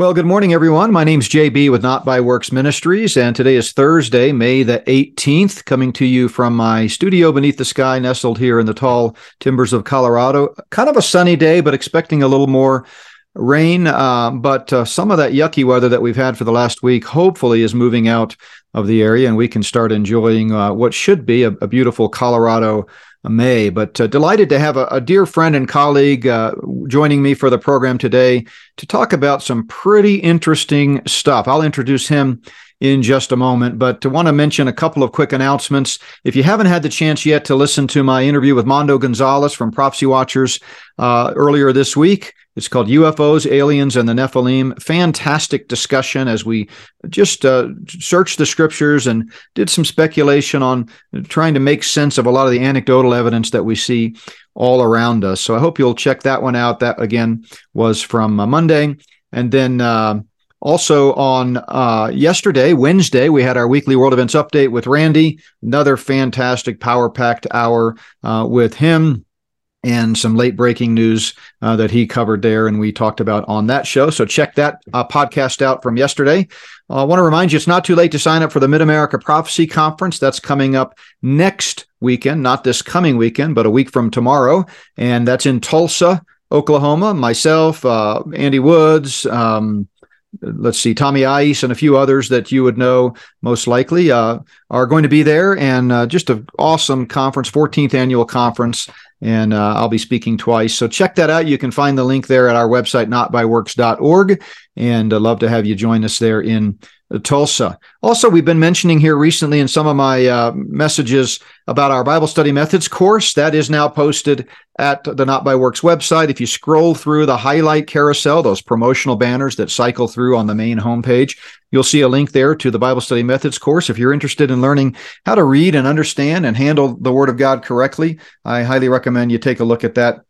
Well, good morning, everyone. My name's JB with Not By Works Ministries, and today is Thursday, May the 18th, coming to you from my studio beneath the sky, nestled here in the tall timbers of Colorado. Kind of a sunny day, but expecting a little more rain, but some of that yucky weather that we've had for the last week hopefully is moving out of the area, and we can start enjoying what should be a beautiful Colorado May. But delighted to have a dear friend and colleague joining me for the program today to talk about some pretty interesting stuff. I'll introduce him in just a moment, but to want to mention a couple of quick announcements. If you haven't had the chance yet to listen to my interview with Mondo Gonzalez from Prophecy Watchers earlier this week, it's called UFOs, Aliens, and the Nephilim. Fantastic discussion as we just searched the scriptures and did some speculation on trying to make sense of a lot of the anecdotal evidence that we see all around us. So I hope you'll check that one out. That, again, was from Monday. And then also on yesterday, Wednesday, we had our weekly World Events Update with Randy, another fantastic power-packed hour with him, and some late-breaking news that he covered there and we talked about on that show. So check that podcast out from yesterday. I want to remind you, it's not too late to sign up for the Mid-America Prophecy Conference. That's coming up next weekend, not this coming weekend, but a week from tomorrow. And that's in Tulsa, Oklahoma. Myself, Andy Woods, Tommy Ice and a few others that you would know most likely are going to be there. And just an awesome conference, 14th annual conference. And I'll be speaking twice. So check that out. You can find the link there at our website, notbyworks.org. And I'd love to have you join us there in Tulsa. Also, we've been mentioning here recently in some of my messages about our Bible Study Methods course. That is now posted at the Not By Works website. If you scroll through the highlight carousel, those promotional banners that cycle through on the main homepage, you'll see a link there to the Bible Study Methods course. If you're interested in learning how to read and understand and handle the Word of God correctly, I highly recommend you take a look at that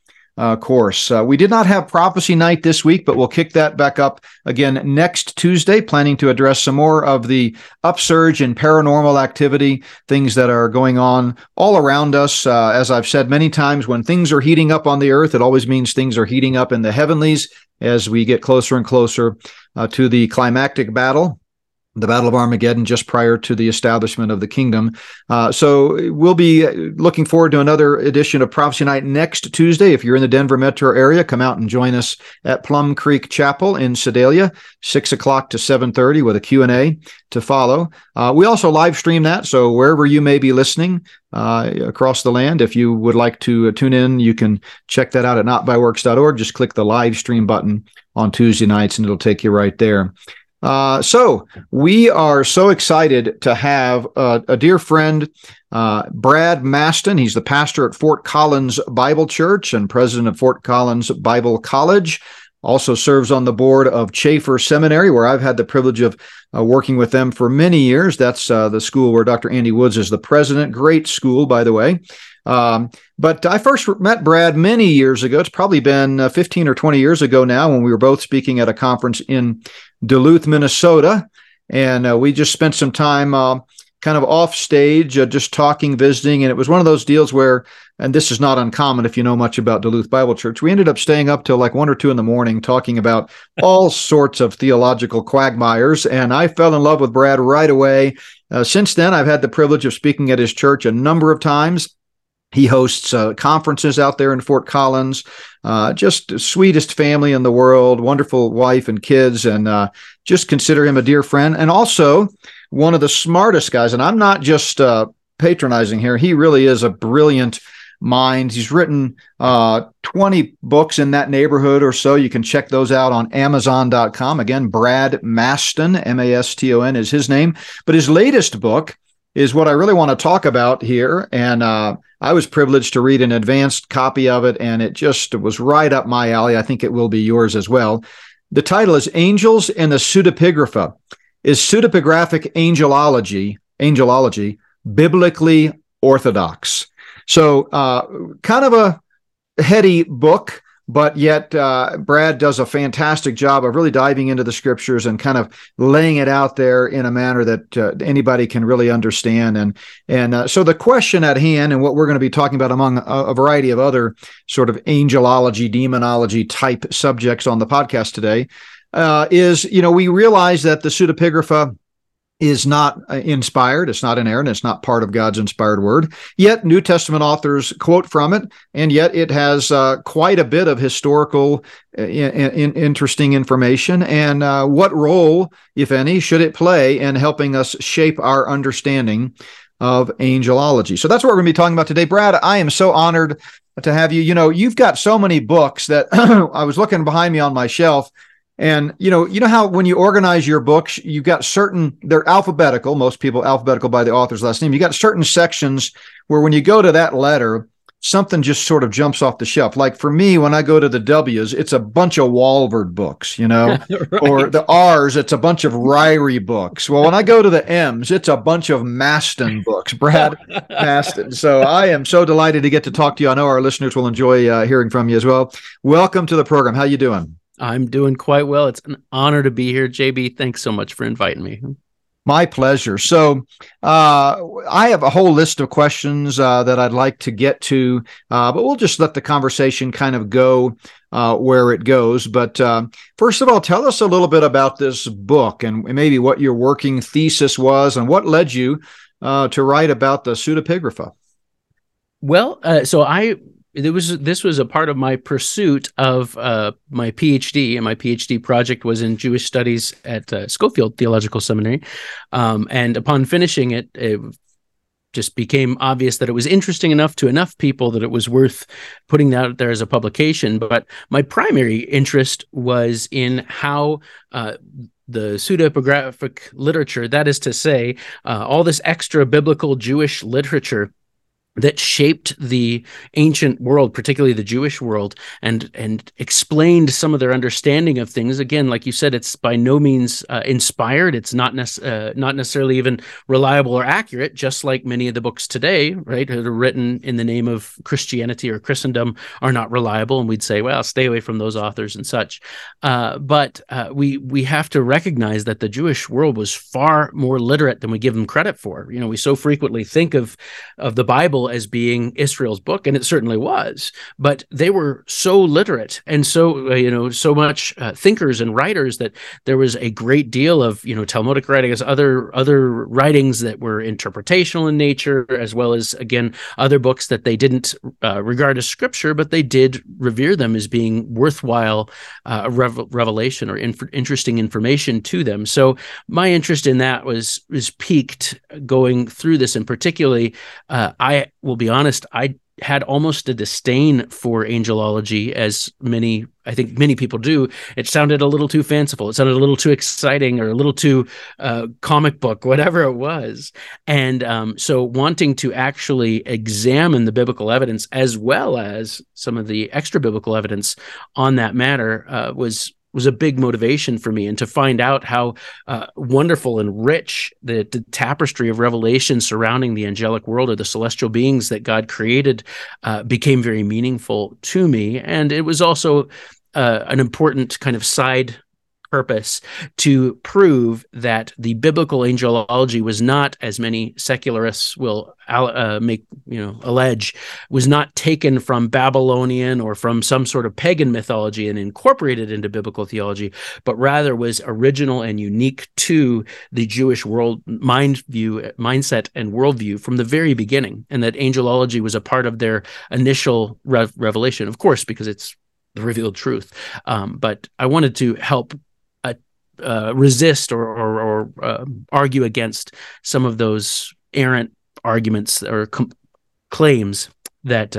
course. We did not have Prophecy Night this week, but we'll kick that back up again next Tuesday, planning to address some more of the upsurge in paranormal activity, things that are going on all around us. As I've said many times, when things are heating up on the earth, it always means things are heating up in the heavenlies as we get closer and closer to the climactic battle. The Battle of Armageddon, just prior to the establishment of the kingdom. So we'll be looking forward to another edition of Prophecy Night next Tuesday. If you're in the Denver metro area, come out and join us at Plum Creek Chapel in Sedalia, 6 o'clock to 7:30 with a Q&A to follow. We also live stream that, so wherever you may be listening across the land, if you would like to tune in, you can check that out at notbyworks.org. Just click the live stream button on Tuesday nights, and it'll take you right there. So we are so excited to have a dear friend, Brad Maston. He's the pastor at Fort Collins Bible Church and president of Fort Collins Bible College. Also serves on the board of Chafer Seminary, where I've had the privilege of working with them for many years. That's the school where Dr. Andy Woods is the president. Great school, by the way. But I first met Brad many years ago. It's probably been 15 or 20 years ago now when we were both speaking at a conference in Duluth, Minnesota. And we just spent some time kind of off stage, just talking, visiting. And it was one of those deals where, and this is not uncommon if you know much about Duluth Bible Church, we ended up staying up till like 1 or 2 in the morning talking about all sorts of theological quagmires. And I fell in love with Brad right away. Since then, I've had the privilege of speaking at his church a number of times. He hosts conferences out there in Fort Collins, just sweetest family in the world, wonderful wife and kids, and just consider him a dear friend. And also one of the smartest guys, and I'm not just patronizing here. He really is a brilliant mind. He's written 20 books in that neighborhood or so. You can check those out on Amazon.com. Again, Brad Maston, M-A-S-T-O-N is his name. But his latest book is what I really want to talk about here. And I was privileged to read an advanced copy of it, and it just was right up my alley. I think it will be yours as well. The title is Angels and the Pseudepigrapha. Is pseudepigraphic angelology biblically orthodox? So kind of a heady book, but yet Brad does a fantastic job of really diving into the scriptures and kind of laying it out there in a manner that anybody can really understand. And so the question at hand, and what we're going to be talking about among a variety of other sort of angelology, demonology type subjects on the podcast today, is, you know, we realize that the pseudepigrapha is not inspired, it's not inerrant, it's not part of God's inspired word, yet New Testament authors quote from it, and yet it has quite a bit of historical interesting information, and what role, if any, should it play in helping us shape our understanding of angelology? So that's what we're going to be talking about today. Brad, I am so honored to have you. You know, you've got so many books that I was looking behind me on my shelf. And, you know how when you organize your books, you've got certain, they're alphabetical, most people alphabetical by the author's last name. You got certain sections where when you go to that letter, something just sort of jumps off the shelf. Like for me, when I go to the W's, it's a bunch of Walvard books, you know, right. Or the R's, it's a bunch of Ryrie books. Well, when I go to the M's, it's a bunch of Maston books, Brad Maston. So I am so delighted to get to talk to you. I know our listeners will enjoy hearing from you as well. Welcome to the program. How you doing? I'm doing quite well. It's an honor to be here. JB, thanks so much for inviting me. My pleasure. So I have a whole list of questions that I'd like to get to, but we'll just let the conversation kind of go where it goes. But first of all, tell us a little bit about this book and maybe what your working thesis was and what led you to write about the pseudepigrapha. Well, this was a part of my pursuit of my PhD, and my PhD project was in Jewish studies at Schofield Theological Seminary. And upon finishing it, it just became obvious that it was interesting enough to enough people that it was worth putting that out there as a publication. But my primary interest was in how the pseudepigraphic literature, that is to say, all this extra biblical Jewish literature that shaped the ancient world, particularly the Jewish world, and explained some of their understanding of things. Again, like you said, it's by no means inspired. It's not necessarily even reliable or accurate, just like many of the books today, right, that are written in the name of Christianity or Christendom are not reliable, and we'd say, well, stay away from those authors and such. But we have to recognize that the Jewish world was far more literate than we give them credit for. You know, we so frequently think of the Bible as being Israel's book, and it certainly was, but they were so literate and so much thinkers and writers that there was a great deal of, you know, Talmudic writing as other writings that were interpretational in nature, as well as, again, other books that they didn't regard as scripture, but they did revere them as being worthwhile revelation or interesting information to them. So my interest in that was piqued going through this, and particularly I will be honest, I had almost a disdain for angelology, as I think many people do. It sounded a little too fanciful. It sounded a little too exciting, or a little too comic book, whatever it was. And so wanting to actually examine the biblical evidence, as well as some of the extra biblical evidence on that matter, was a big motivation for me, and to find out how wonderful and rich the tapestry of revelation surrounding the angelic world, or the celestial beings that God created, became very meaningful to me. And it was also an important kind of side purpose to prove that the biblical angelology was not, as many secularists will allege, was not taken from Babylonian or from some sort of pagan mythology and incorporated into biblical theology, but rather was original and unique to the Jewish world mindset and worldview from the very beginning, and that angelology was a part of their initial revelation, of course, because it's the revealed truth. But I wanted to help resist or argue against some of those errant arguments or claims that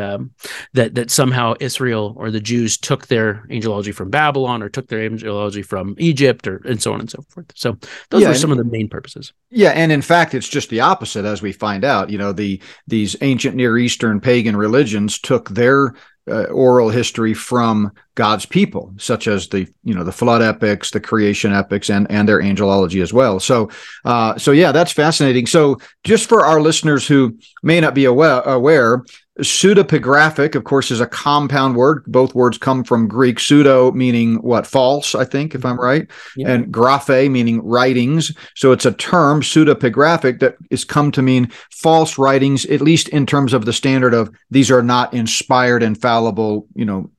somehow Israel or the Jews took their angelology from Babylon, or took their angelology from Egypt, or and so on and so forth. So those are some of the main purposes. Yeah, and in fact, it's just the opposite, as we find out. You know, these ancient Near Eastern pagan religions took their oral history from God's people, such as the flood epics, the creation epics, and their angelology as well. So yeah, that's fascinating. So just for our listeners who may not be aware, pseudepigraphic, of course, is a compound word. Both words come from Greek. Pseudo meaning what? False, I think, if I'm right. Yeah. And graphe meaning writings. So it's a term, pseudepigraphic, that is come to mean false writings, at least in terms of the standard of these are not inspired, infallible,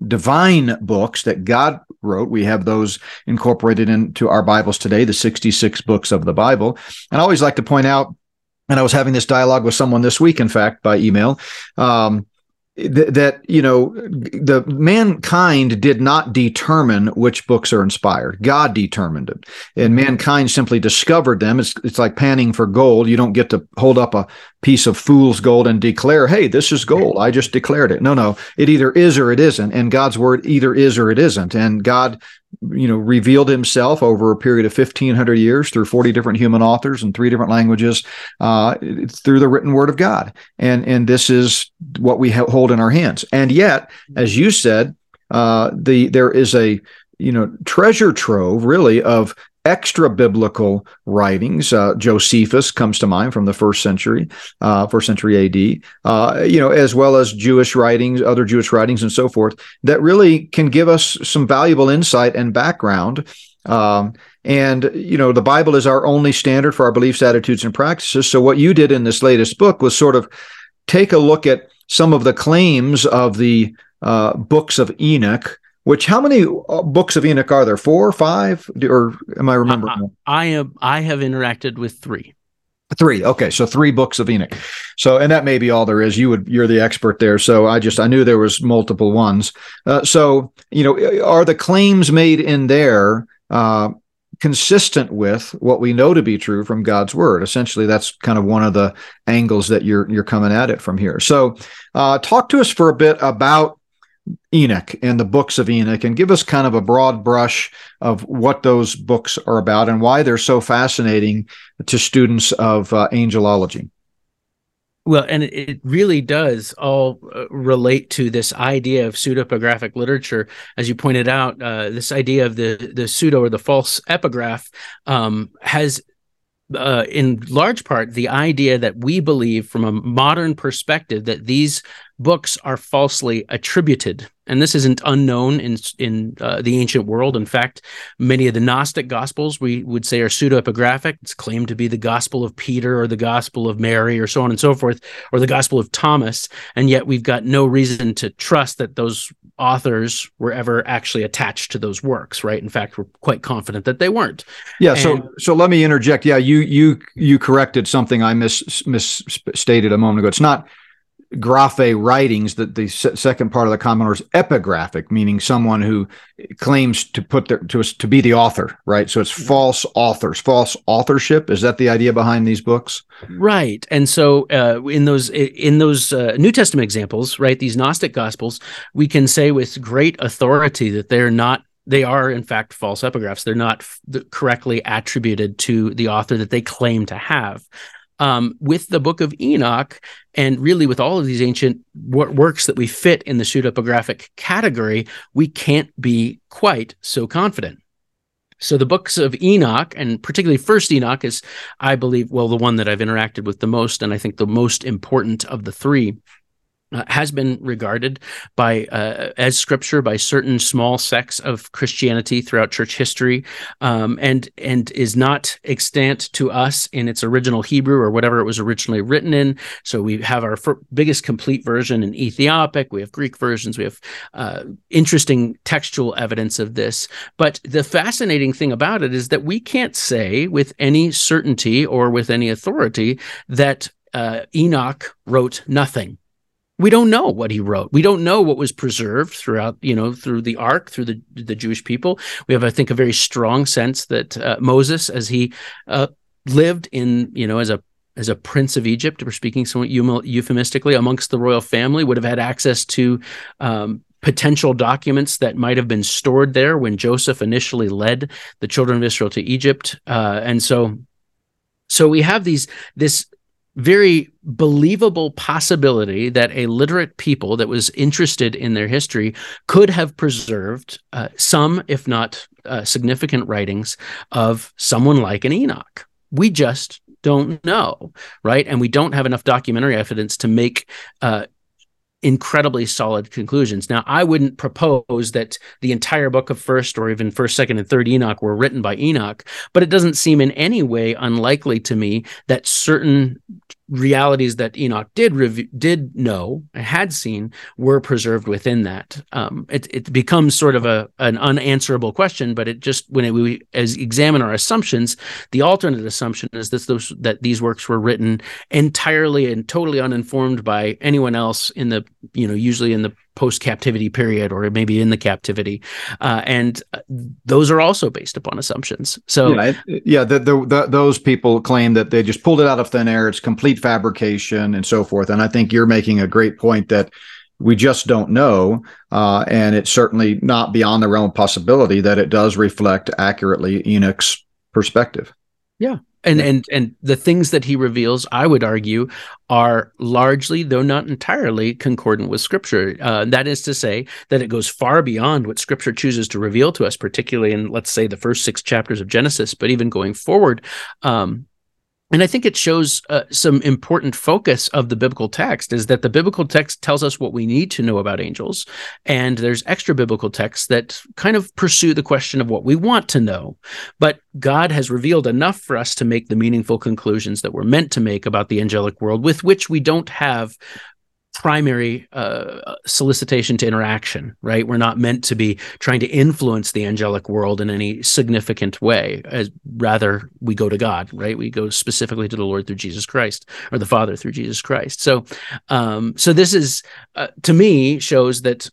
divine books that God wrote. We have those incorporated into our Bibles today, the 66 books of the Bible. And I always like to point out, and I was having this dialogue with someone this week, in fact, by email, that, you know, the mankind did not determine which books are inspired. God determined it, and mankind simply discovered them. It's like panning for gold. You don't get to hold up a piece of fool's gold and declare, hey, this is gold. I just declared it. No, it either is or it isn't, and God's word either is or it isn't. And God, you know, revealed himself over a period of 1,500 years through 40 different human authors and 3 different languages through the written word of God. And this is what we hold in our hands. And yet, as you said, there is a, you know, treasure trove, really, of extra biblical writings. Josephus comes to mind from the first century AD, you know, as well as Jewish writings, other Jewish writings and so forth, that really can give us some valuable insight and background. And, you know, the Bible is our only standard for our beliefs, attitudes, and practices. So what you did in this latest book was sort of take a look at some of the claims of the books of Enoch. Which, how many books of Enoch are there? 4, 5, or am I remembering? I have interacted with 3. 3. Okay, so 3 books of Enoch. So, and that may be all there is. You're the expert there. So I knew there was multiple ones. So, you know, are the claims made in there consistent with what we know to be true from God's word? Essentially, that's kind of one of the angles that you're coming at it from here. So, talk to us for a bit about Enoch and the books of Enoch, and give us kind of a broad brush of what those books are about and why they're so fascinating to students of angelology. Well, and it really does all relate to this idea of pseudepigraphic literature. As you pointed out, this idea of the pseudo or the false epigraph has in large part the idea that we believe from a modern perspective that these books are falsely attributed, and this isn't unknown in the ancient world. In fact, many of the Gnostic Gospels we would say are pseudo-epigraphic. It's claimed to be the Gospel of Peter or the Gospel of Mary or so on and so forth, or the Gospel of Thomas, and yet we've got no reason to trust that those authors were ever actually attached to those works, right? In fact, we're quite confident that they weren't. Yeah, so let me interject. Yeah, you corrected something I misstated a moment ago. It's not graphe writings, that the second part of the common law is epigraphic, meaning someone who claims to put to be the author, right? So it's false authors, false authorship. Is that the idea behind these books? Right. And so in those New Testament examples, right, these Gnostic Gospels, we can say with great authority that they are in fact false epigraphs. They're not correctly attributed to the author that they claim to have. With the Book of Enoch, and really with all of these ancient works that we fit in the pseudepigraphic category, we can't be quite so confident. So the books of Enoch, and particularly First Enoch, is, I believe, well, the one that I've interacted with the most, and I think the most important of the 3. Has been regarded by as scripture by certain small sects of Christianity throughout church history, and is not extant to us in its original Hebrew or whatever it was originally written in. So we have our biggest complete version in Ethiopic. We have Greek versions. We have interesting textual evidence of this. But the fascinating thing about it is that we can't say with any certainty or with any authority that Enoch wrote nothing. We don't know what he wrote. We don't know what was preserved throughout, you know, through the Ark, through the Jewish people. We have, I think, a very strong sense that Moses, as he lived in, you know, as a prince of Egypt, we're speaking somewhat euphemistically, amongst the royal family, would have had access to potential documents that might have been stored there when Joseph initially led the children of Israel to Egypt. And so we have this very believable possibility that a literate people that was interested in their history could have preserved some, if not significant, writings of someone like an Enoch. We just don't know, right? And we don't have enough documentary evidence to make incredibly solid conclusions. Now, I wouldn't propose that the entire book of First or even First, Second, and Third Enoch were written by Enoch, but it doesn't seem in any way unlikely to me that certain realities that Enoch did know and had seen were preserved within that. It becomes sort of an unanswerable question, but it just when we examine our assumptions, the alternate assumption is that these works were written entirely and totally uninformed by anyone else in the usually in the post-captivity period, or maybe in the captivity, and those are also based upon assumptions. So, those people claim that they just pulled it out of thin air; it's complete fabrication and so forth. And I think you're making a great point that we just don't know, and it's certainly not beyond the realm of possibility that it does reflect accurately Enoch's perspective. Yeah. And the things that he reveals, I would argue, are largely, though not entirely, concordant with Scripture. That is to say that it goes far beyond what Scripture chooses to reveal to us, particularly in, let's say, the first six chapters of Genesis, but even going forward. And I think it shows some important focus of the biblical text is that the biblical text tells us what we need to know about angels, and there's extra biblical texts that kind of pursue the question of what we want to know. But God has revealed enough for us to make the meaningful conclusions that we're meant to make about the angelic world, with which we don't have primary solicitation to interaction, right? We're not meant to be trying to influence the angelic world in any significant way. Rather, we go to God, right? We go specifically to the Lord through Jesus Christ, or the Father through Jesus Christ. So this is, to me, shows that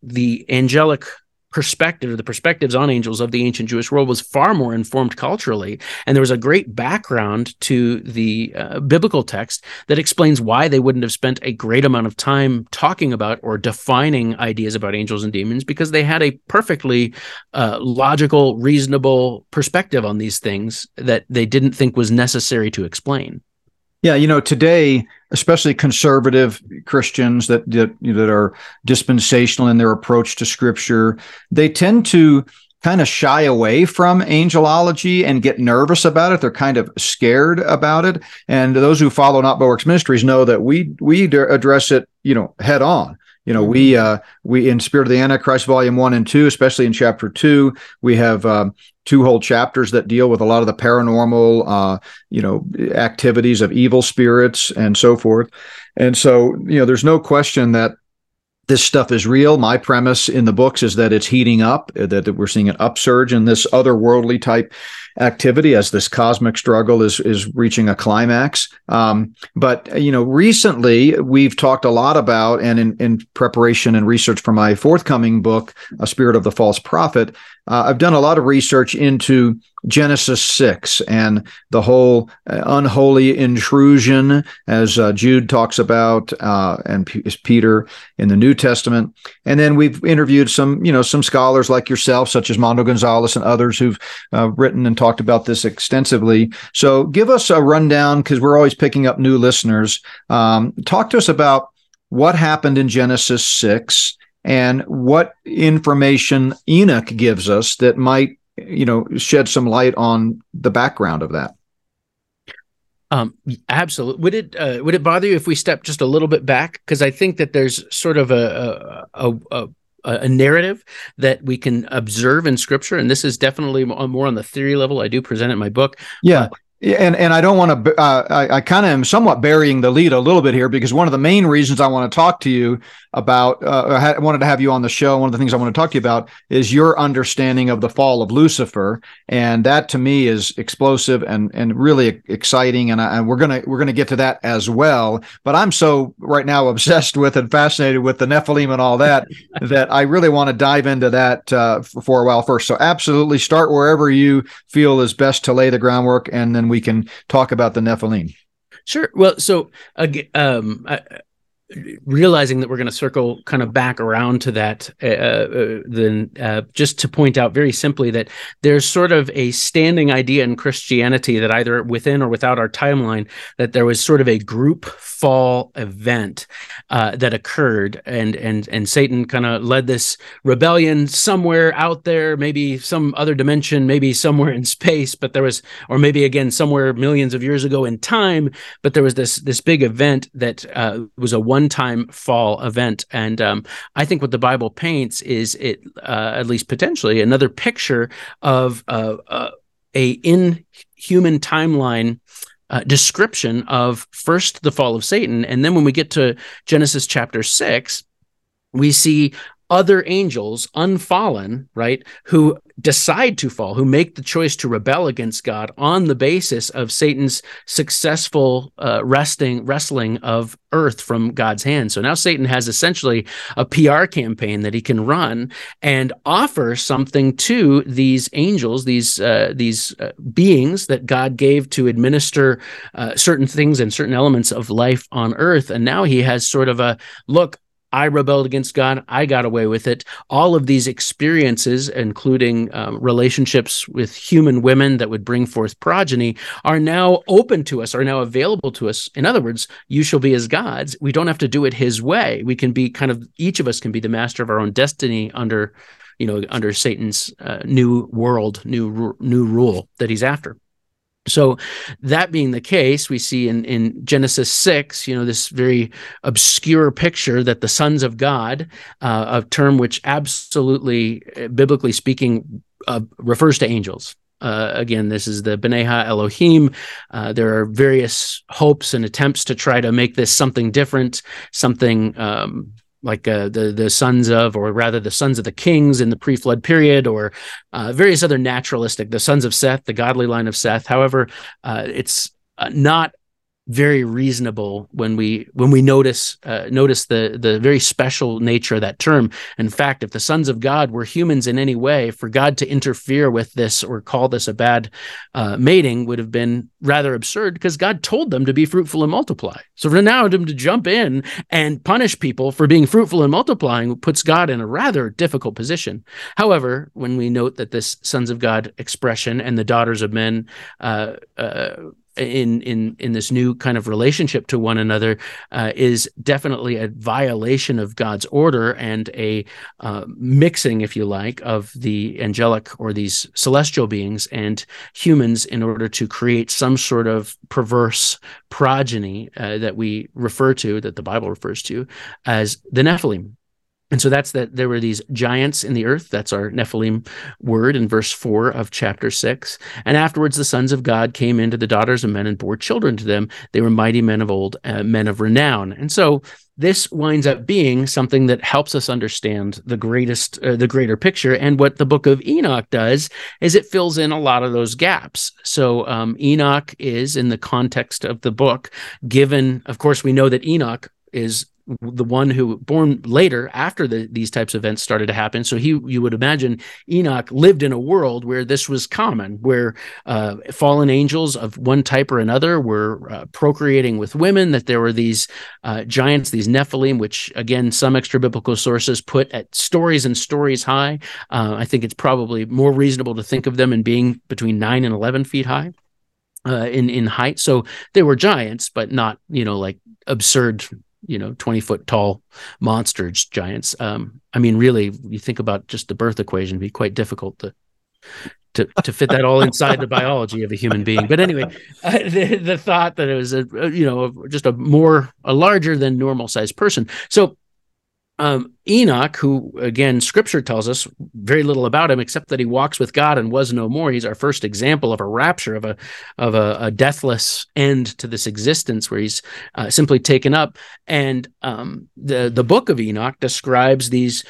the angelic perspective, or the perspectives on angels of the ancient Jewish world, was far more informed culturally, and there was a great background to the biblical text that explains why they wouldn't have spent a great amount of time talking about or defining ideas about angels and demons, because they had a perfectly logical, reasonable perspective on these things that they didn't think was necessary to explain. Yeah, today, especially conservative Christians that are dispensational in their approach to Scripture, they tend to kind of shy away from angelology and get nervous about it. They're kind of scared about it. And those who follow Not By Works Ministries know that we address it, head on. We in Spirit of the Antichrist, Volume 1 and 2, especially in Chapter 2, we have two whole chapters that deal with a lot of the paranormal, activities of evil spirits and so forth. And so, there's no question that this stuff is real. My premise in the books is that it's heating up, that we're seeing an upsurge in this otherworldly type activity as this cosmic struggle is reaching a climax. But recently we've talked a lot about, and in preparation and research for my forthcoming book, A Spirit of the False Prophet, I've done a lot of research into Genesis 6 and the whole unholy intrusion, as Jude talks about, and Peter in the New Testament. And then we've interviewed some scholars like yourself, such as Mondo Gonzalez and others who've written and talked about this extensively. So give us a rundown, because we're always picking up new listeners. Talk to us about what happened in Genesis 6 and what information Enoch gives us that might shed some light on the background of that. Absolutely. Would it bother you if we step just a little bit back? Because I think that there's sort of a narrative that we can observe in Scripture, and this is definitely more on the theory level. I do present it in my book. Yeah. And I don't want to, I kind of am somewhat burying the lead a little bit here, because one of the main reasons I want to talk to you about, I wanted to have you on the show, one of the things I want to talk to you about is your understanding of the fall of Lucifer. And that to me is explosive and really exciting. And we're going to get to that as well. But I'm so right now obsessed with and fascinated with the Nephilim and all that, that I really want to dive into that for a while first. So absolutely start wherever you feel is best to lay the groundwork, and then we can talk about the Nephilim. Sure. Well, so realizing that we're going to circle kind of back around to that, then just to point out very simply that there's sort of a standing idea in Christianity that either within or without our timeline, that there was sort of a group fall event that occurred, and Satan kind of led this rebellion somewhere out there, maybe some other dimension, maybe somewhere in space, but there was, or maybe again somewhere millions of years ago in time, but there was this big event that was a one-time fall event. And I think what the Bible paints is it, at least potentially, another picture of a in human timeline description of first the fall of Satan. And then when we get to Genesis chapter 6, we see other angels, unfallen, right, who decide to fall, who make the choice to rebel against God on the basis of Satan's successful wrestling of earth from God's hand. So now Satan has essentially a PR campaign that he can run and offer something to these angels, these beings that God gave to administer certain things and certain elements of life on earth. And now he has sort of a look. I rebelled against God. I got away with it. All of these experiences, including relationships with human women that would bring forth progeny, are now open to us, are now available to us. In other words, you shall be as gods. We don't have to do it his way. We can be kind of, each of us can be the master of our own destiny under, you know, under Satan's new world, new rule that he's after. So that being the case, we see in Genesis 6, you know, this very obscure picture that the sons of God, a term which absolutely, biblically speaking, refers to angels. Again, this is the Bnei HaElohim. There are various hopes and attempts to try to make this something different, something like the sons of, or rather the sons of the kings in the pre-flood period, or various other naturalistic, the sons of Seth, the godly line of Seth. However, it's not very reasonable when we notice the very special nature of that term. In fact, if the sons of God were humans in any way, for God to interfere with this or call this a bad mating would have been rather absurd, because God told them to be fruitful and multiply. So for now to jump in and punish people for being fruitful and multiplying puts God in a rather difficult position. However, when we note that this sons of God expression and the daughters of men in this new kind of relationship to one another is definitely a violation of God's order and a mixing, if you like, of the angelic or these celestial beings and humans in order to create some sort of perverse progeny that we refer to, that the Bible refers to as the Nephilim. And so that's that there were these giants in the earth. That's our Nephilim word in verse 4 of chapter 6. And afterwards the sons of God came into the daughters of men and bore children to them. They were mighty men of old, men of renown. And so this winds up being something that helps us understand the greater picture. And what the book of Enoch does is it fills in a lot of those gaps. So Enoch is, in the context of the book, given, of course, we know that Enoch is the one who born later after these types of events started to happen. So you would imagine Enoch lived in a world where this was common, where fallen angels of one type or another were procreating with women, that there were these giants, these Nephilim, which again, some extra biblical sources put at stories and stories high. I think it's probably more reasonable to think of them in being between 9 and 11 feet high in height. So they were giants, but not, you know, like absurd, 20-foot tall monsters, giants. I mean, really, you think about just the birth equation, it'd be quite difficult to fit that all inside the biology of a human being. But anyway, the thought that it was a larger than normal sized person. So Enoch, who, again, Scripture tells us very little about him except that he walks with God and was no more. He's our first example of a rapture, of a deathless end to this existence where he's simply taken up. And the book of Enoch describes these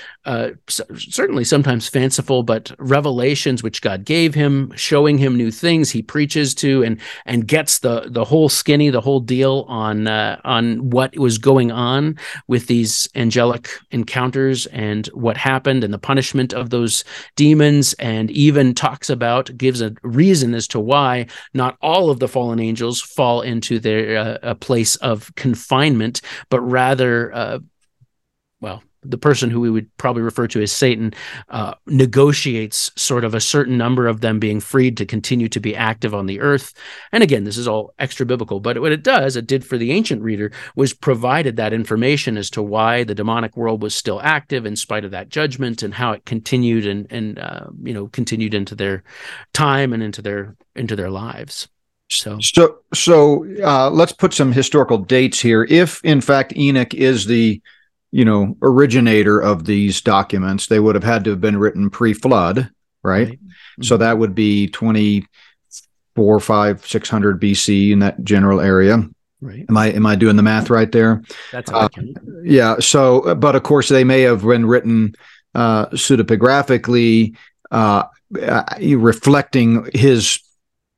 certainly sometimes fanciful, but revelations which God gave him, showing him new things he preaches to and gets the whole skinny, the whole deal on what was going on with these angelic encounters and what happened and the punishment of those demons, and even gives a reason as to why not all of the fallen angels fall into their a place of confinement, but rather, the person who we would probably refer to as Satan negotiates sort of a certain number of them being freed to continue to be active on the earth. And again, this is all extra biblical, but what it did for the ancient reader was provided that information as to why the demonic world was still active in spite of that judgment and how it continued and continued into their time and into their lives. So let's put some historical dates here. If in fact Enoch is the originator of these documents, they would have had to have been written pre-flood, right? Mm-hmm. So that would be 24 4, 5, 600 BC in that general area. Right. Am I doing the math right there? That's how I can. Yeah. So, but of course, they may have been written pseudepigraphically, reflecting his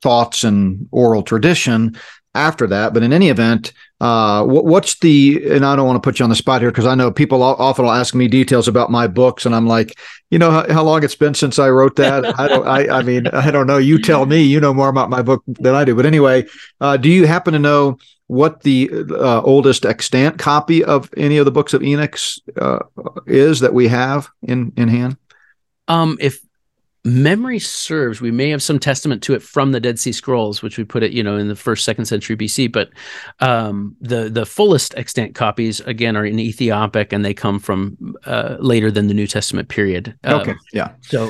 thoughts and oral tradition after that. But in any event, what's the, and I don't want to put you on the spot here because I know people often will ask me details about my books, and I'm like, you know, how long it's been since I wrote that? I mean, I don't know. You tell me. You know more about my book than I do. But anyway, do you happen to know what the oldest extant copy of any of the books of Enoch is that we have in hand? If memory serves, we may have some testament to it from the Dead Sea Scrolls, which we put it, you know, in the 1st, 2nd century BC. But the fullest extant copies, again, are in Ethiopic, and they come from later than the New Testament period. Okay, yeah. So,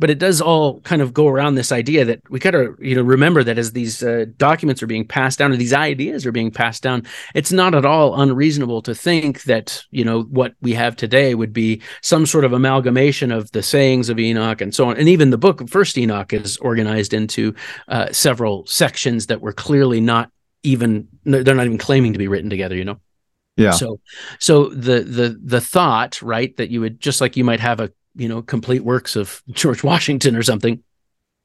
but it does all kind of go around this idea that we got to, you know, remember that as these documents are being passed down, or these ideas are being passed down, it's not at all unreasonable to think that, you know, what we have today would be some sort of amalgamation of the sayings of Enoch and so on. And even the book of 1st Enoch is organized into several sections that were clearly they're not even claiming to be written together, you know? Yeah. So the thought, right, that you would, just like you might have a, you know, complete works of George Washington or something,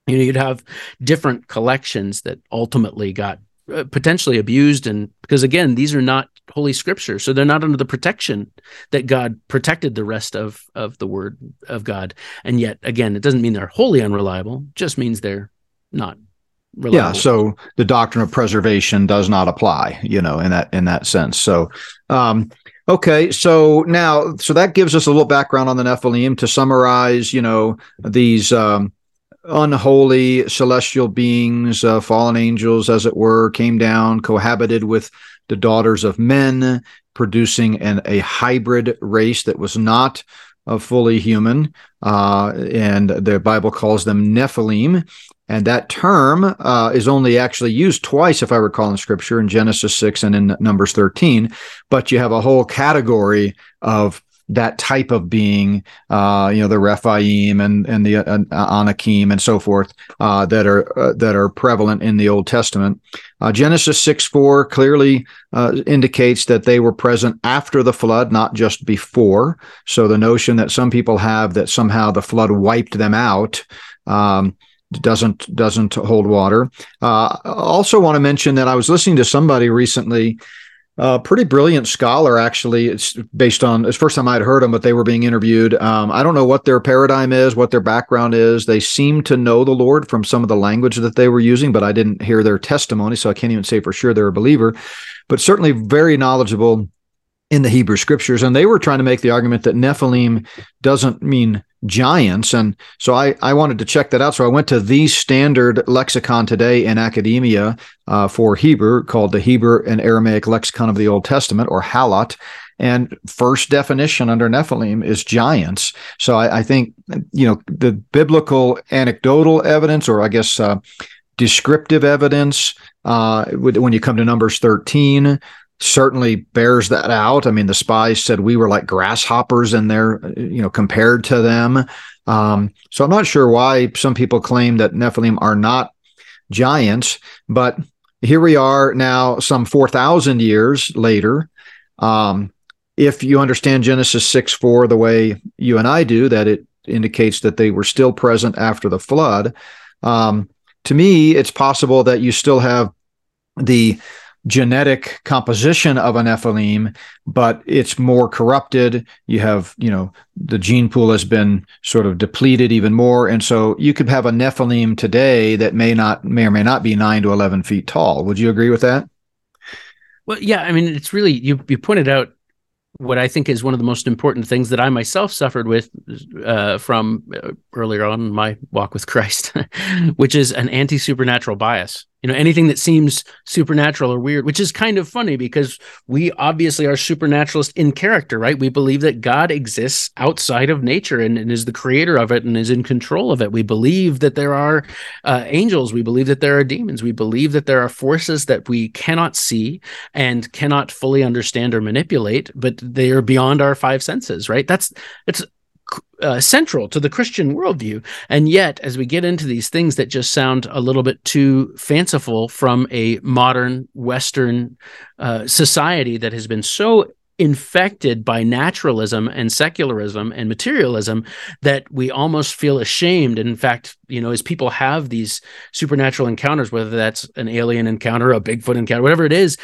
you know, you'd have different collections that ultimately got potentially abused. And because, again, these are not Holy Scripture, so they're not under the protection that God protected the rest of the Word of God. And yet, again, it doesn't mean they're wholly unreliable, just means they're not reliable. Yeah, so the doctrine of preservation does not apply, you know, in that sense. So, okay, so now, so that gives us a little background on the Nephilim. To summarize, you know, these unholy celestial beings, fallen angels, as it were, came down, cohabited with the daughters of men, producing a hybrid race that was not fully human, and the Bible calls them Nephilim. And that term is only actually used twice, if I recall, in Scripture, in Genesis 6 and in Numbers 13. But you have a whole category of that type of being, you know, the Rephaim and the Anakim and so forth, that are prevalent in the Old Testament. Genesis 6:4 clearly indicates that they were present after the flood, not just before. So the notion that some people have that somehow the flood wiped them out doesn't hold water. I also want to mention that I was listening to somebody recently, a pretty brilliant scholar, actually. It's the first time I'd heard them, but they were being interviewed. I don't know what their paradigm is, what their background is. They seem to know the Lord from some of the language that they were using, but I didn't hear their testimony, so I can't even say for sure they're a believer, but certainly very knowledgeable in the Hebrew Scriptures. And they were trying to make the argument that Nephilim doesn't mean giants. And so I wanted to check that out. So I went to the standard lexicon today in academia for Hebrew, called the Hebrew and Aramaic Lexicon of the Old Testament, or Halot. And first definition under Nephilim is giants. So I think, you know, the biblical anecdotal evidence, or I guess descriptive evidence, when you come to Numbers 13, certainly bears that out. I mean, the spies said we were like grasshoppers in there, you know, compared to them. So I'm not sure why some people claim that Nephilim are not giants, but here we are now some 4,000 years later. If you understand Genesis 6:4 the way you and I do, that it indicates that they were still present after the flood. To me, it's possible that you still have the genetic composition of an Nephilim, but it's more corrupted. You have, you know, the gene pool has been sort of depleted even more. And so you could have a Nephilim today that may or may not be 9 to 11 feet tall. Would you agree with that? Well, yeah, I mean, it's really, you pointed out what I think is one of the most important things that I myself suffered with from earlier on in my walk with Christ, which is an anti-supernatural bias. You know, anything that seems supernatural or weird, which is kind of funny because we obviously are supernaturalist in character, right? We believe that God exists outside of nature and is the creator of it and is in control of it. We believe that there are angels. We believe that there are demons. We believe that there are forces that we cannot see and cannot fully understand or manipulate, but they are beyond our 5 senses, right? That's central to the Christian worldview. And yet, as we get into these things that just sound a little bit too fanciful from a modern Western society that has been so infected by naturalism and secularism and materialism that we almost feel ashamed. And in fact, you know, as people have these supernatural encounters, whether that's an alien encounter, a Bigfoot encounter, whatever it is,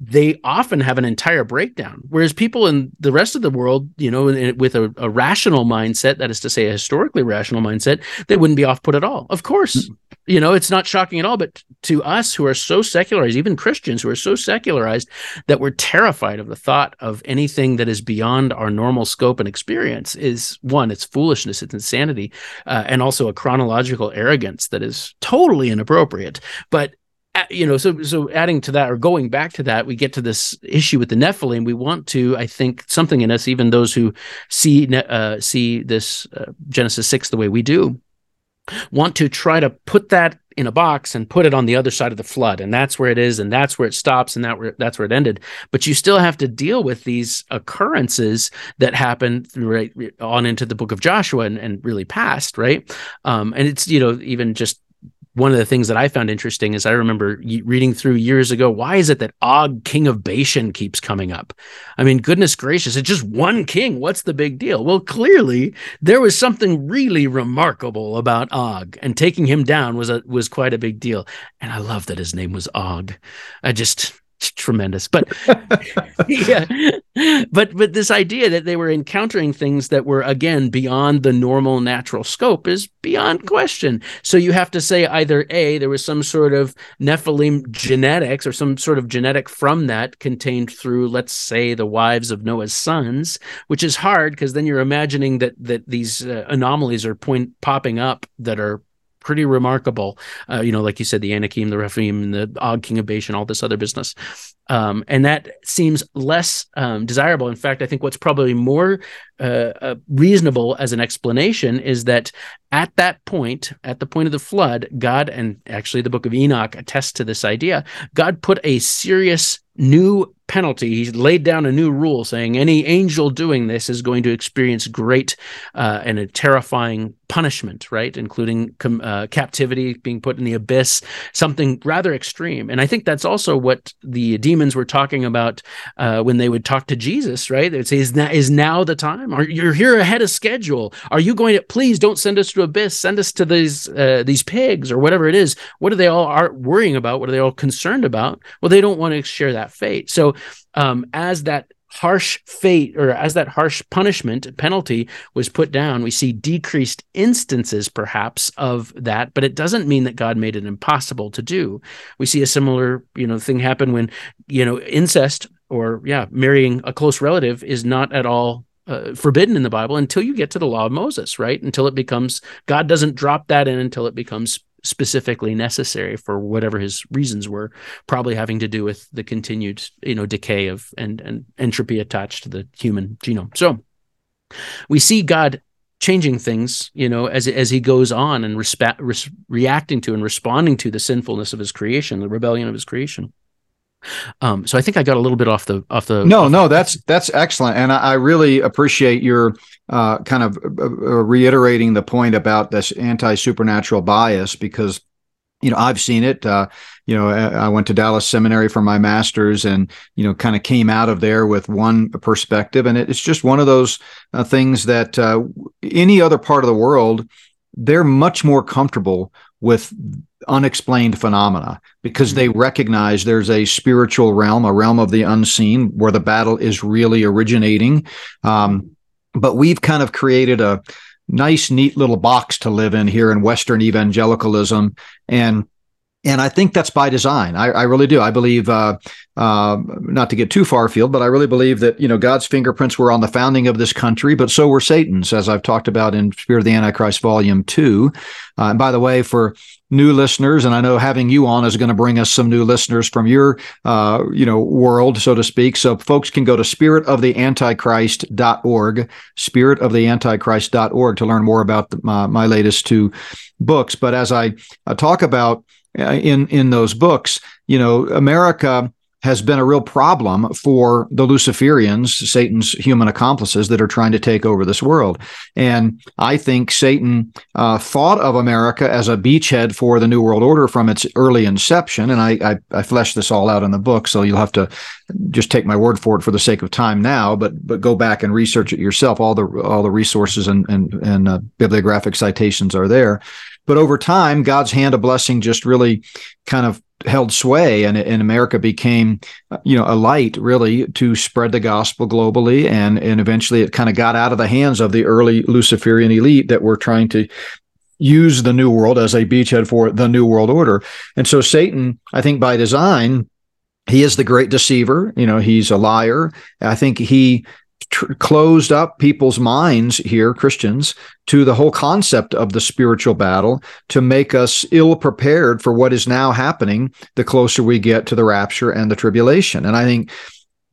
they often have an entire breakdown. Whereas people in the rest of the world, you know, with a rational mindset, that is to say, a historically rational mindset, they wouldn't be off put at all. Of course, you know, it's not shocking at all. But to us who are so secularized, even Christians who are so secularized that we're terrified of the thought of anything that is beyond our normal scope and experience is, one, it's foolishness, it's insanity, and also a chronological arrogance that is totally inappropriate. But, you know, so adding to that or going back to that, we get to this issue with the Nephilim. We want to, I think, something in us, even those who see this Genesis 6 the way we do, want to try to put that in a box and put it on the other side of the flood, and that's where it is, and that's where it stops, and that's where it ended. But you still have to deal with these occurrences that happen right on into the book of Joshua and really past, right? And it's, you know, even just one of the things that I found interesting is I remember reading through years ago, why is it that Og, king of Bashan, keeps coming up? I mean, goodness gracious, it's just one king. What's the big deal? Well, clearly there was something really remarkable about Og, and taking him down was quite a big deal. And I love that his name was Og. I just... tremendous. But yeah, but this idea that they were encountering things that were, again, beyond the normal natural scope is beyond question. So you have to say either A, there was some sort of Nephilim genetics or some sort of genetic from that contained through, let's say, the wives of Noah's sons, which is hard because then you're imagining that these anomalies are popping up that are pretty remarkable, you know, like you said, the Anakim, the Rephaim, the Og, king of Bashan, all this other business. And that seems less desirable. In fact, I think what's probably more reasonable as an explanation is that at that point, at the point of the flood, God, and actually the book of Enoch attests to this idea, God put a serious new penalty. He's laid down a new rule saying any angel doing this is going to experience great and a terrifying punishment, right? Including captivity, being put in the abyss, something rather extreme. And I think that's also what the demons were talking about when they would talk to Jesus, right? They would say, is now the time? You're here ahead of schedule. Are you going to, please don't send us to abyss, send us to these pigs or whatever it is. What are they all worrying about? What are they all concerned about? Well, they don't want to share that fate. So as that harsh fate or as that harsh punishment penalty was put down, we see decreased instances perhaps of that, but it doesn't mean that God made it impossible to do. We see a similar, you know, thing happen when, you know, incest or marrying a close relative is not at all forbidden in the Bible until you get to the law of Moses, right? Until it becomes, God doesn't drop that in until it becomes specifically necessary for whatever his reasons were, probably having to do with the continued, you know, decay of and entropy attached to the human genome. So we see God changing things, you know, as he goes on and reacting to and responding to the sinfulness of his creation, the rebellion of his creation. So I think I got a little bit off the. No, that's excellent, and I really appreciate your kind of reiterating the point about this anti-supernatural bias, because, you know, I've seen it. You know, I went to Dallas Seminary for my master's, and, you know, kind of came out of there with one perspective, and it's just one of those things that any other part of the world, they're much more comfortable with unexplained phenomena, because they recognize there's a spiritual realm, a realm of the unseen, where the battle is really originating. But we've kind of created a nice, neat little box to live in here in Western evangelicalism, and I think that's by design. I really do. I believe, not to get too far afield, but I really believe that, you know, God's fingerprints were on the founding of this country, but so were Satan's, as I've talked about in Spirit of the Antichrist, Volume 2. And by the way, for new listeners, and I know having you on is going to bring us some new listeners from your, you know, world, so to speak. So folks can go to spiritoftheantichrist.org, spiritoftheantichrist.org, to learn more about my latest two books. But as I talk about in those books, you know, America has been a real problem for the Luciferians, Satan's human accomplices that are trying to take over this world. And I think Satan thought of America as a beachhead for the New World Order from its early inception. And I fleshed this all out in the book, so you'll have to just take my word for it for the sake of time now, but go back and research it yourself. All the resources and bibliographic citations are there. But over time, God's hand of blessing just really kind of held sway, and America became, a light really to spread the gospel globally, and eventually it kind of got out of the hands of the early Luciferian elite that were trying to use the New World as a beachhead for the New World Order. And so Satan, I think by design, he is the great deceiver. He's a liar. I think he closed up people's minds here, Christians, to the whole concept of the spiritual battle to make us ill-prepared for what is now happening the closer we get to the rapture and the tribulation. And I think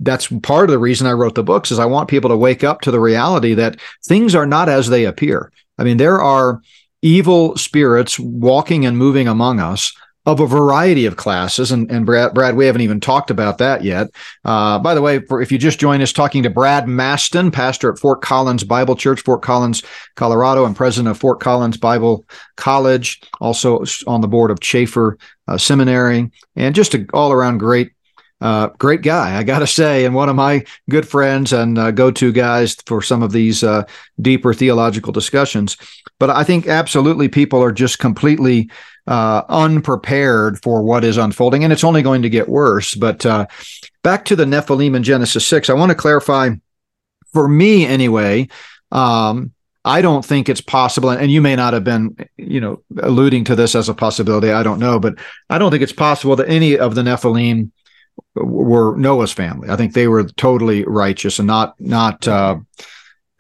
that's part of the reason I wrote the books, is I want people to wake up to the reality that things are not as they appear. I mean, there are evil spirits walking and moving among us of a variety of classes, and Brad, we haven't even talked about that yet. By the way, if you just join us, talking to Brad Maston, pastor at Fort Collins Bible Church, Fort Collins, Colorado, and president of Fort Collins Bible College, also on the board of Chafer Seminary, and just an all-around great guy, I got to say, and one of my good friends and go-to guys for some of these deeper theological discussions. But I think absolutely people are just completely unprepared for what is unfolding, and it's only going to get worse. But back to the Nephilim in Genesis 6, I want to clarify, for me anyway, I don't think it's possible, and you may not have been, alluding to this as a possibility, I don't know, but I don't think it's possible that any of the Nephilim were Noah's family. I think they were totally righteous and not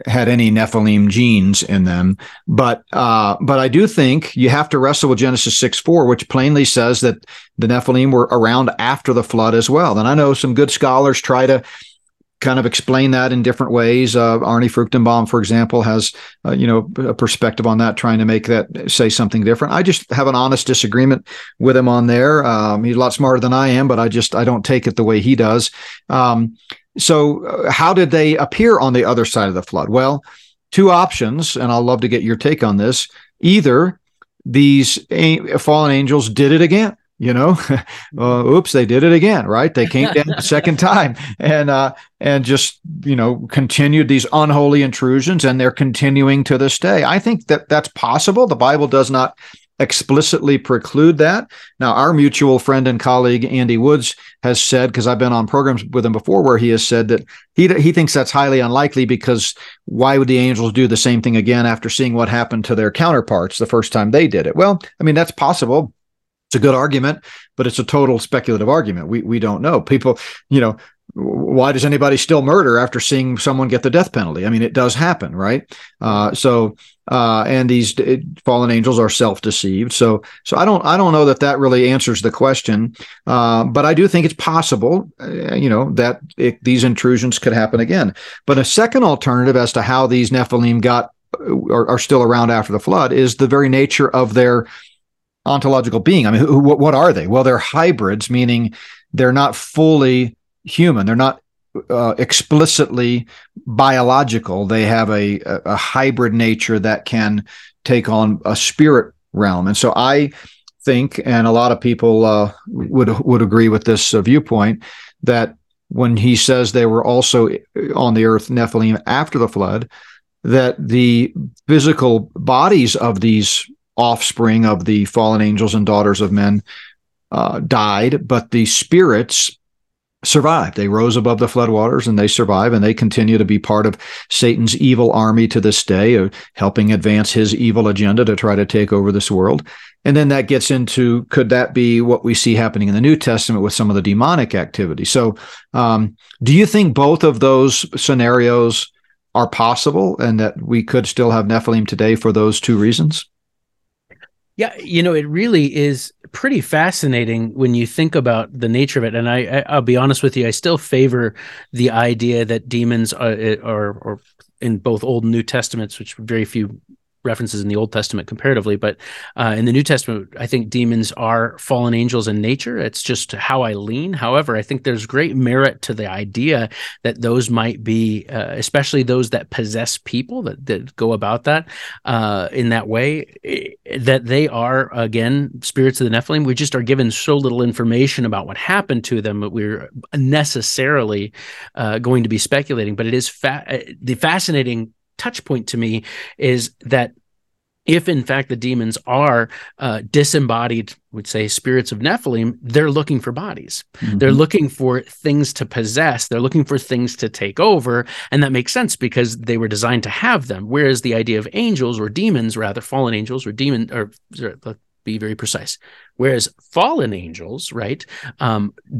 had any Nephilim genes in them. But I do think you have to wrestle with Genesis 6:4, which plainly says that the Nephilim were around after the flood as well. And I know some good scholars try to kind of explain that in different ways. Arnold Fruchtenbaum, for example, has a perspective on that, trying to make that say something different. I just have an honest disagreement with him on there. He's a lot smarter than I am, but I don't take it the way he does. So how did they appear on the other side of the flood? Well, two options, and I'll love to get your take on this. Either these fallen angels did it again. Oops, they did it again, right? They came down the second time and just, continued these unholy intrusions, and they're continuing to this day. I think that that's possible. The Bible does not explicitly preclude that. Now, our mutual friend and colleague, Andy Woods, has said, because I've been on programs with him before where he has said that he thinks that's highly unlikely, because why would the angels do the same thing again after seeing what happened to their counterparts the first time they did it? Well, I mean, that's possible. It's a good argument, but it's a total speculative argument. We don't know. People, why does anybody still murder after seeing someone get the death penalty? I mean, it does happen, right? And these fallen angels are self-deceived. So I don't know that really answers the question. But I do think it's possible, that these intrusions could happen again. But a second alternative as to how these Nephilim got or are still around after the flood is the very nature of their ontological being. I mean, what are they? Well, they're hybrids, meaning they're not fully human. They're not explicitly biological. They have a hybrid nature that can take on a spirit realm. And so I think, and a lot of people would agree with this viewpoint, that when he says they were also on the earth, Nephilim, after the flood, that the physical bodies of these offspring of the fallen angels and daughters of men died, but the spirits survived. They rose above the floodwaters, and they survive, and they continue to be part of Satan's evil army to this day, helping advance his evil agenda to try to take over this world. And then that gets into, could that be what we see happening in the New Testament with some of the demonic activity? So do you think both of those scenarios are possible, and that we could still have Nephilim today for those two reasons? Yeah, it really is pretty fascinating when you think about the nature of it. And I'll be honest with you, I still favor the idea that demons are in both Old and New Testaments, which very few references in the Old Testament comparatively, but in the New Testament, I think demons are fallen angels in nature. It's just how I lean. However, I think there's great merit to the idea that those might be, especially those that possess people that go about that in that way, that they are, again, spirits of the Nephilim. We just are given so little information about what happened to them that we're necessarily going to be speculating. But it is the fascinating touch point to me is that if in fact the demons are disembodied, would say, spirits of Nephilim, they're looking for bodies. Mm-hmm. They're looking for things to possess. They're looking for things to take over. And that makes sense because they were designed to have them. Whereas the idea of angels or demons, rather, fallen angels or demon, or be very precise. Whereas fallen angels, right,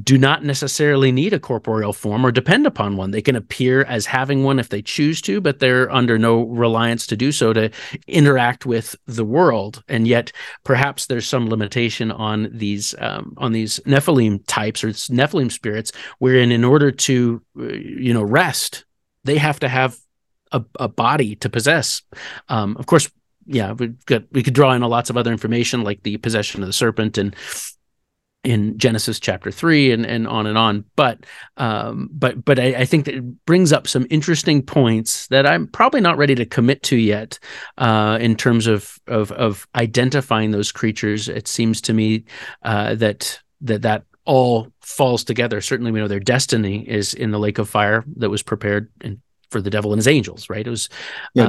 do not necessarily need a corporeal form or depend upon one. They can appear as having one if they choose to, but they're under no reliance to do so to interact with the world. And yet, perhaps there's some limitation on these Nephilim types or Nephilim spirits, wherein in order to rest, they have to have a body to possess. Of course. Yeah, we could draw in lots of other information like the possession of the serpent and in Genesis chapter 3 and on and on. But I think that it brings up some interesting points that I'm probably not ready to commit to yet in terms of identifying those creatures. It seems to me that all falls together. Certainly we know their destiny is in the lake of fire that was prepared for the devil and his angels, right? It was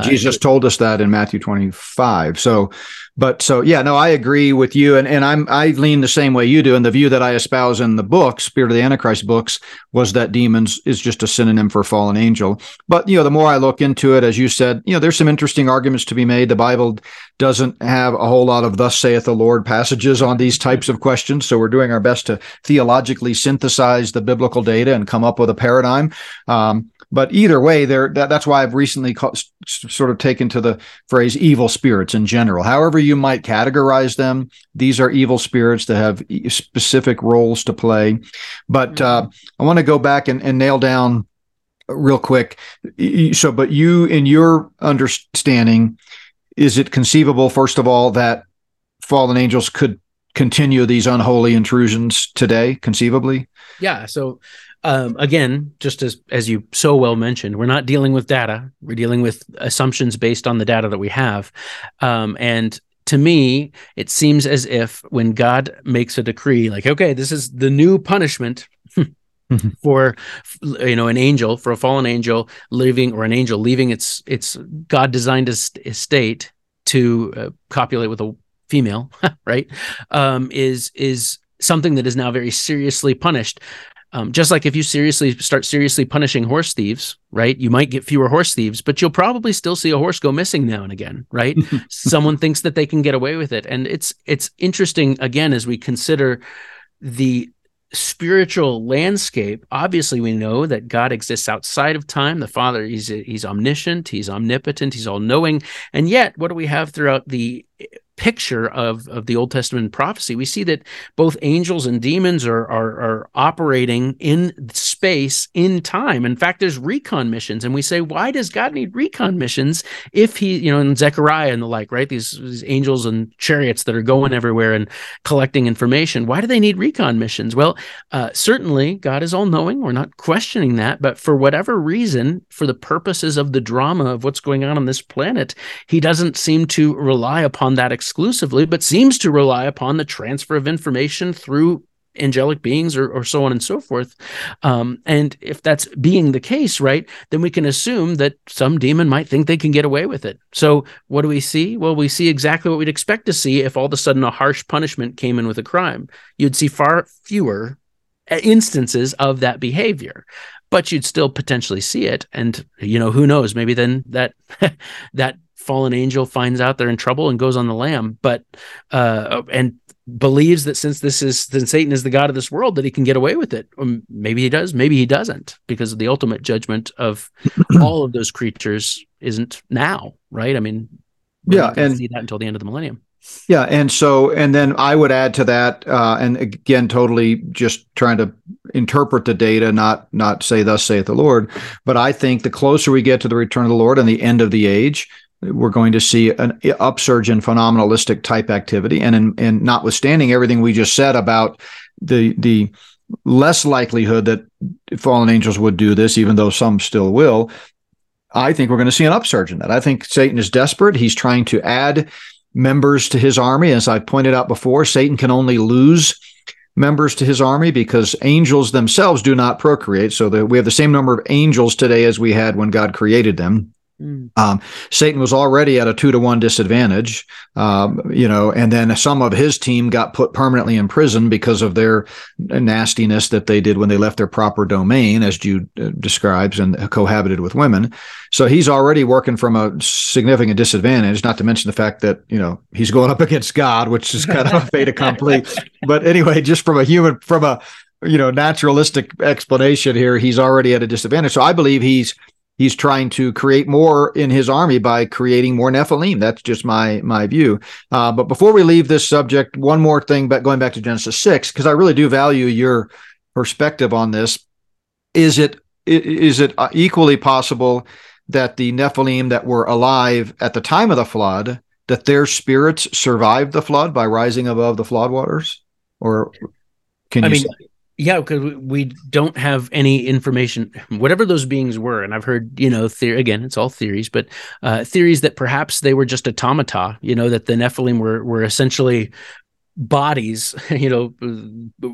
Jesus told us that in Matthew 25. I agree with you, and I lean the same way you do. And the view that I espouse in the book, Spirit of the Antichrist books, was that demons is just a synonym for fallen angel. But the more I look into it, as you said, there's some interesting arguments to be made. The Bible doesn't have a whole lot of "Thus saith the Lord" passages on these types of questions, so we're doing our best to theologically synthesize the biblical data and come up with a paradigm. But either way, that's why I've recently sort of taken to the phrase evil spirits in general. However you might categorize them, these are evil spirits that have specific roles to play. But I want to go back and nail down real quick. So, but you, in your understanding, is it conceivable, first of all, that fallen angels could continue these unholy intrusions today, conceivably? Yeah, so... again, just as you so well mentioned, we're not dealing with data. We're dealing with assumptions based on the data that we have. And to me, it seems as if when God makes a decree, like, okay, this is the new punishment for an angel, for a fallen angel leaving, or an angel leaving its God-designed estate to copulate with a female, right? Is something that is now very seriously punished. Just like if you start seriously punishing horse thieves, right? You might get fewer horse thieves, but you'll probably still see a horse go missing now and again, right? Someone thinks that they can get away with it. And it's interesting, again, as we consider the spiritual landscape. Obviously, we know that God exists outside of time. The Father, he's omniscient, he's omnipotent, he's all-knowing. And yet, what do we have throughout the picture of the Old Testament prophecy? We see that both angels and demons are operating in space, in time. In fact, there's recon missions, and we say, why does God need recon missions if he, in Zechariah and the like, right? These angels and chariots that are going everywhere and collecting information. Why do they need recon missions? Well, certainly God is all-knowing. We're not questioning that, but for whatever reason, for the purposes of the drama of what's going on this planet, he doesn't seem to rely upon that exclusively, but seems to rely upon the transfer of information through angelic beings or so on and so forth. And if that's being the case, right, then we can assume that some demon might think they can get away with it. So what do we see? Well, we see exactly what we'd expect to see if all of a sudden a harsh punishment came in with a crime. You'd see far fewer instances of that behavior, but you'd still potentially see it. And, who knows, maybe then that fallen angel finds out they're in trouble and goes on the lam, but and believes that since Satan is the god of this world that he can get away with it. Maybe he does, maybe he doesn't, because of the ultimate judgment of all of those creatures isn't now, right? I mean, we don't see that until the end of the millennium. Yeah, and then I would add to that, and again, totally just trying to interpret the data, not say thus saith the Lord, but I think the closer we get to the return of the Lord and the end of the age, we're going to see an upsurge in phenomenalistic type activity. And in notwithstanding everything we just said about the less likelihood that fallen angels would do this, even though some still will, I think we're going to see an upsurge in that. I think Satan is desperate. He's trying to add members to his army. As I pointed out before, Satan can only lose members to his army because angels themselves do not procreate. So we have the same number of angels today as we had when God created them. Satan was already at a 2-to-1 disadvantage, and then some of his team got put permanently in prison because of their nastiness that they did when they left their proper domain, as Jude describes, and cohabited with women. So he's already working from a significant disadvantage, not to mention the fact that, he's going up against God, which is kind of a fait accompli. But anyway, just from a naturalistic explanation here, he's already at a disadvantage. So I believe he's trying to create more in his army by creating more Nephilim. That's just my view. But before we leave this subject, one more thing, but going back to Genesis 6, because I really do value your perspective on this. Is it equally possible that the Nephilim that were alive at the time of the flood, that their spirits survived the flood by rising above the flood waters? Or can you say? Yeah, because we don't have any information, whatever those beings were. And I've heard, again, it's all theories, but theories that perhaps they were just automata, that the Nephilim were essentially bodies,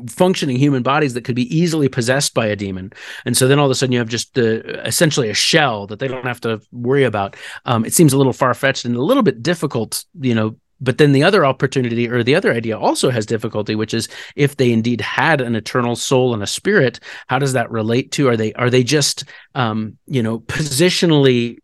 functioning human bodies that could be easily possessed by a demon. And so then all of a sudden you have just essentially a shell that they don't have to worry about. It seems a little far-fetched and a little bit difficult, But then the other opportunity or the other idea also has difficulty, which is if they indeed had an eternal soul and a spirit, how does that relate to? Are they just positionally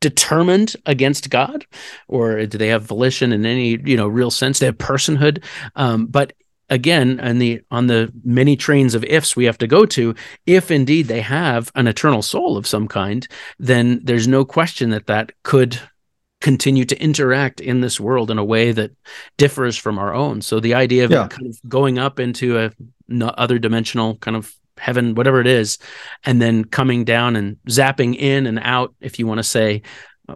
determined against God, or do they have volition in any real sense? They have personhood, but. Again, on the many trains of ifs we have to go to, if indeed they have an eternal soul of some kind, then there's no question that could continue to interact in this world in a way that differs from our own. So the idea of it kind of going up into a other dimensional kind of heaven, whatever it is, and then coming down and zapping in and out, if you want to say,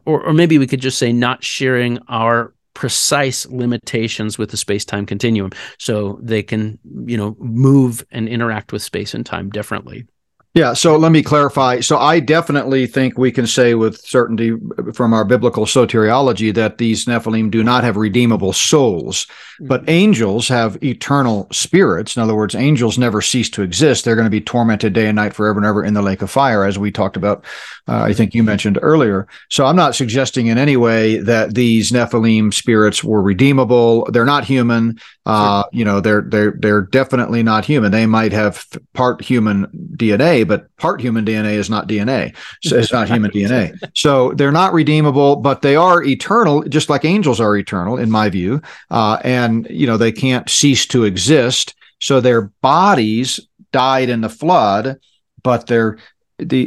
or maybe we could just say not sharing our precise limitations with the space-time continuum. So they can, move and interact with space and time differently. Yeah, so let me clarify. So I definitely think we can say with certainty from our biblical soteriology that these Nephilim do not have redeemable souls, but angels have eternal spirits. In other words, angels never cease to exist. They're going to be tormented day and night forever and ever in the lake of fire, as we talked about, I think you mentioned earlier. So I'm not suggesting in any way that these Nephilim spirits were redeemable. They're not human. They're definitely not human. They might have part human DNA, but part human DNA is not DNA. So it's not human DNA. So they're not redeemable, but they are eternal, just like angels are eternal, in my view. And they can't cease to exist. So their bodies died in the flood, but the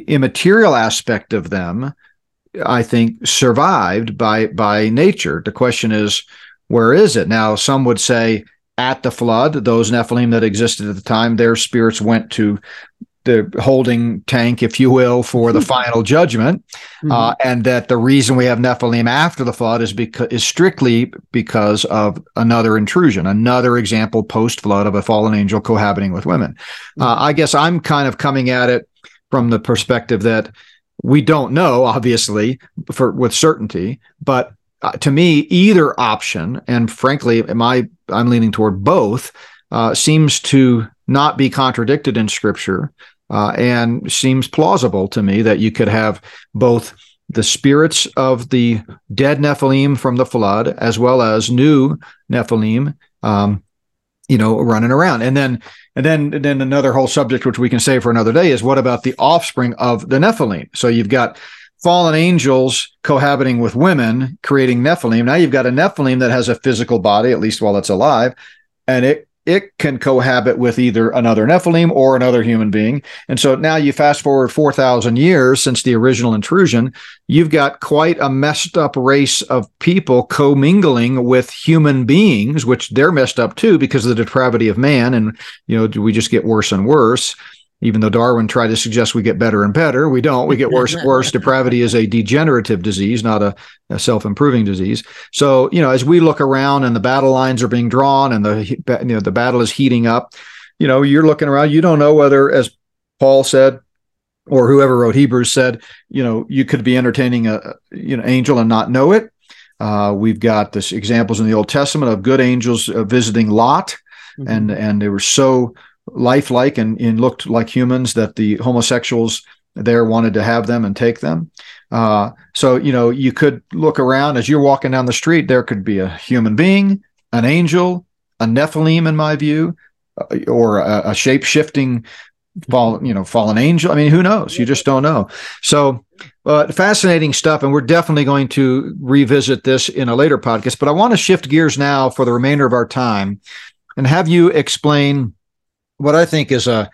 immaterial aspect of them, I think, survived by nature. The question is, where is it? Now, some would say at the flood, those Nephilim that existed at the time, their spirits went to the holding tank, if you will, for the final judgment, and that the reason we have Nephilim after the flood is strictly because of another intrusion, another example post-flood of a fallen angel cohabiting with women. I guess I'm kind of coming at it from the perspective that we don't know, obviously, with certainty, but to me, either option, and frankly, I'm leaning toward both, seems to not be contradicted in Scripture, and seems plausible to me that you could have both the spirits of the dead Nephilim from the flood as well as new Nephilim, running around. And then another whole subject, which we can save for another day, is what about the offspring of the Nephilim? So you've got fallen angels cohabiting with women, creating Nephilim. Now you've got a Nephilim that has a physical body, at least while it's alive, and it can cohabit with either another Nephilim or another human being. And so now you fast forward 4,000 years since the original intrusion, you've got quite a messed up race of people commingling with human beings, which they're messed up too because of the depravity of man. And, we just get worse and worse. even though Darwin tried to suggest we get better and better, we don't. We get worse and worse. Depravity is a degenerative disease, not a self-improving disease. So, you know, as we look around and the battle lines are being drawn and the battle is heating up, you know, you're looking around. You don't know whether, as Paul said, or whoever wrote Hebrews said, you know, you could be entertaining an angel and not know it. We've got this examples in the Old Testament of good angels visiting Lot, mm-hmm. and they were so lifelike and looked like humans that the homosexuals there wanted to have them and take them. So, you know, you could look around as you're walking down the street, there could be a human being, an angel, a Nephilim, in my view, or a shape-shifting fallen angel. I mean, who knows? You just don't know. So, fascinating stuff, and we're definitely going to revisit this in a later podcast, but I want to shift gears now for the remainder of our time and have you explain what I think is one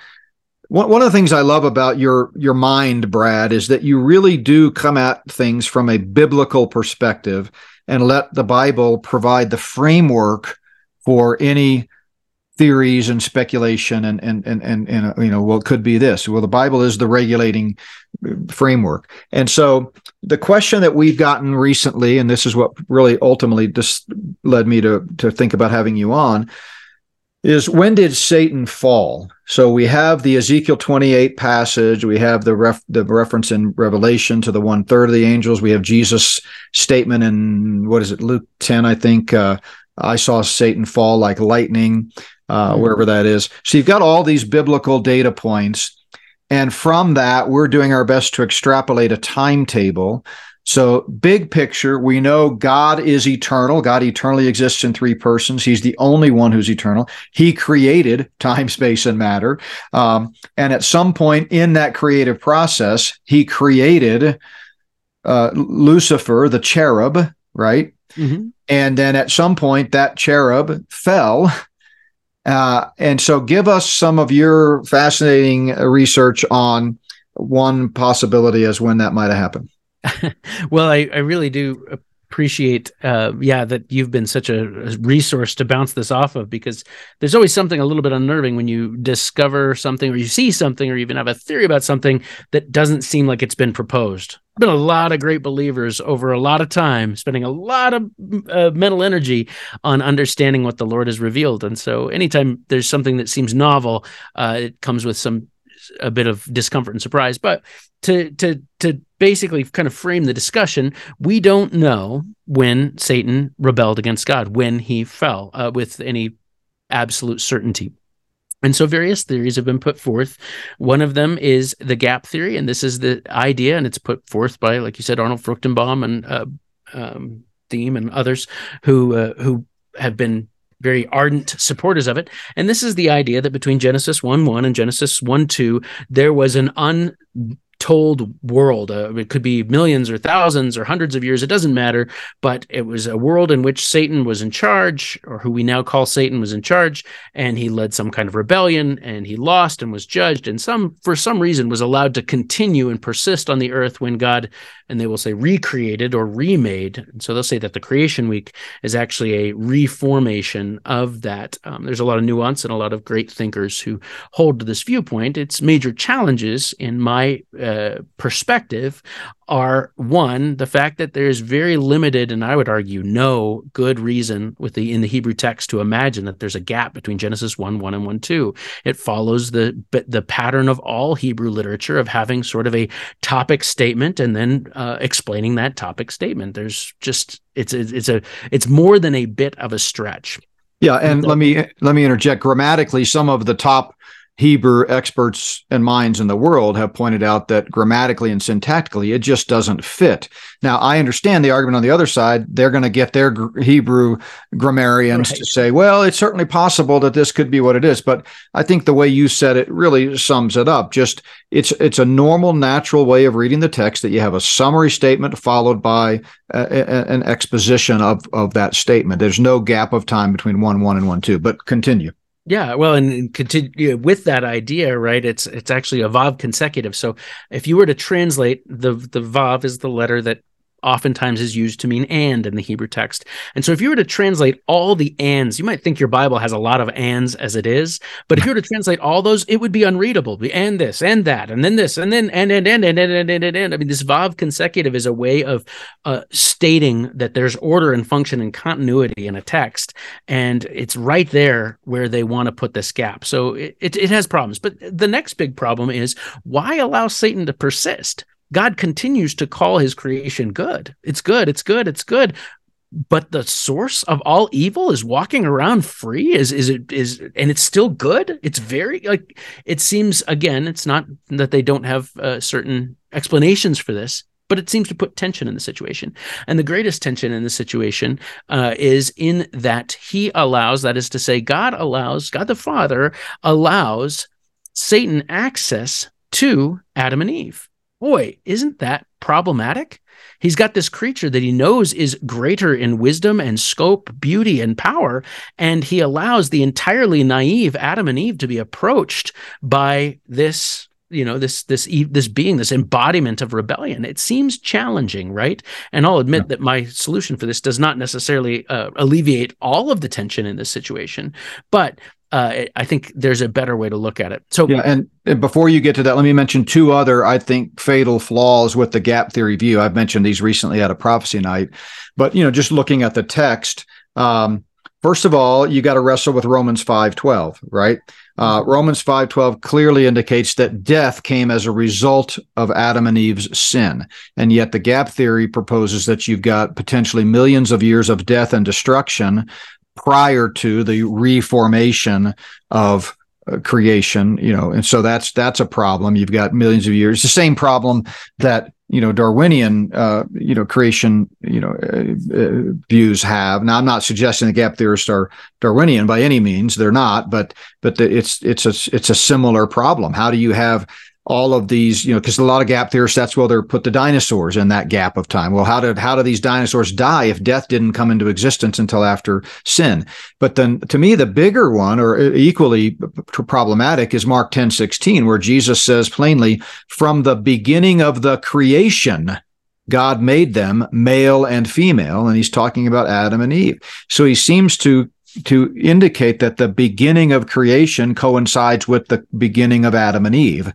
of the things I love about your mind, Brad, is that you really do come at things from a biblical perspective and let the Bible provide the framework for any theories and speculation and you know, well, it could be this. Well, the Bible is the regulating framework. And so the question that we've gotten recently, and this is what really ultimately just led me to think about having you on, is when did Satan fall? So we have the Ezekiel 28 passage. We have the reference in Revelation to the 1/3 of the angels. We have Jesus' statement in, what is it, Luke 10, I think, I saw Satan fall like lightning, wherever that is. So you've got all these biblical data points. And from that, we're doing our best to extrapolate a timetable. So big picture, we know God is eternal. God eternally exists in three persons. He's the only one who's eternal. He created time, space, and matter. And at some point in that creative process, he created Lucifer, the cherub, right? Mm-hmm. And then at some point, that cherub fell. And so give us some of your fascinating research on one possibility as when that might have happened. Well, I really do appreciate, that you've been such a resource to bounce this off of, because there's always something a little bit unnerving when you discover something or you see something or even have a theory about something that doesn't seem like it's been proposed. Been a lot of great believers over a lot of time spending a lot of mental energy on understanding what the Lord has revealed. And so anytime there's something that seems novel, it comes with a bit of discomfort and surprise. But to basically kind of frame the discussion, we don't know when Satan rebelled against God, when he fell with any absolute certainty. And so various theories have been put forth. One of them is the gap theory, and this is the idea, and it's put forth by, like you said, Arnold Fruchtenbaum and Thiem and others who have been very ardent supporters of it. And this is the idea that between Genesis 1:1 and Genesis 1:2, there was an untold world. It could be millions or thousands or hundreds of years. It doesn't matter. But it was a world in which Satan was in charge, or who we now call Satan was in charge, and he led some kind of rebellion, and he lost and was judged, and for some reason was allowed to continue and persist on the earth when God, and they will say, recreated or remade. And so they'll say that the creation week is actually a reformation of that. There's a lot of nuance and a lot of great thinkers who hold to this viewpoint. Its major challenges in my perspective are, one, the fact that there is very limited, and I would argue no good reason in the Hebrew text to imagine that there's a gap between Genesis 1:1 and 1:2. It follows the pattern of all Hebrew literature of having sort of a topic statement and then explaining that topic statement. There's just it's more than a bit of a stretch. Yeah, and let me interject. Grammatically, some of the top Hebrew experts and minds in the world have pointed out that grammatically and syntactically, it just doesn't fit. Now, I understand the argument on the other side. They're going to get their Hebrew grammarians to say, well, it's certainly possible that this could be what it is. But I think the way you said it really sums it up. Just it's a normal, natural way of reading the text that you have a summary statement followed by an exposition of that statement. There's no gap of time between 1:1 and 1:2, but continue. Yeah, well, and continue with that idea, right? It's actually a vav consecutive. So if you were to translate, the vav is the letter that oftentimes is used to mean and in the Hebrew text. And so if you were to translate all the ands, you might think your Bible has a lot of ands as it is, but if you were to translate all those, it would be unreadable. And this, and that, and then this, and then, and. I mean, this vav consecutive is a way of stating that there's order and function and continuity in a text, and it's right there where they want to put this gap. So it has problems. But the next big problem is, why allow Satan to persist? God continues to call his creation good. It's good, it's good, it's good. But the source of all evil is walking around free. And it's still good. It's very, like, it seems, again, it's not that they don't have certain explanations for this, but it seems to put tension in the situation. And the greatest tension in the situation is in that he allows, that is to say, God the Father allows Satan access to Adam and Eve. Boy, isn't that problematic? He's got this creature that he knows is greater in wisdom and scope, beauty and power, and he allows the entirely naive Adam and Eve to be approached by this, you know, this being, this embodiment of rebellion. It seems challenging, right? And I'll admit that my solution for this does not necessarily alleviate all of the tension in this situation, but I think there's a better way to look at it. So, yeah, and before you get to that, let me mention two other, I think, fatal flaws with the gap theory view. I've mentioned these recently at a prophecy night, but just looking at the text, first of all, you got to wrestle with Romans 5:12, right? Romans 5:12 clearly indicates that death came as a result of Adam and Eve's sin, and yet the gap theory proposes that you've got potentially millions of years of death and destruction prior to the reformation of creation, and so that's a problem. You've got millions of years. It's the same problem that Darwinian creation views have. Now, I'm not suggesting the gap theorists are Darwinian by any means; they're not. But it's a similar problem. How do you have all of these, because a lot of gap theorists, that's where they put the dinosaurs in that gap of time. Well, how do these dinosaurs die if death didn't come into existence until after sin? But then, to me, the bigger one, or equally problematic, is Mark 10:16, where Jesus says plainly, "From the beginning of the creation, God made them male and female," and he's talking about Adam and Eve. So he seems to indicate that the beginning of creation coincides with the beginning of Adam and Eve.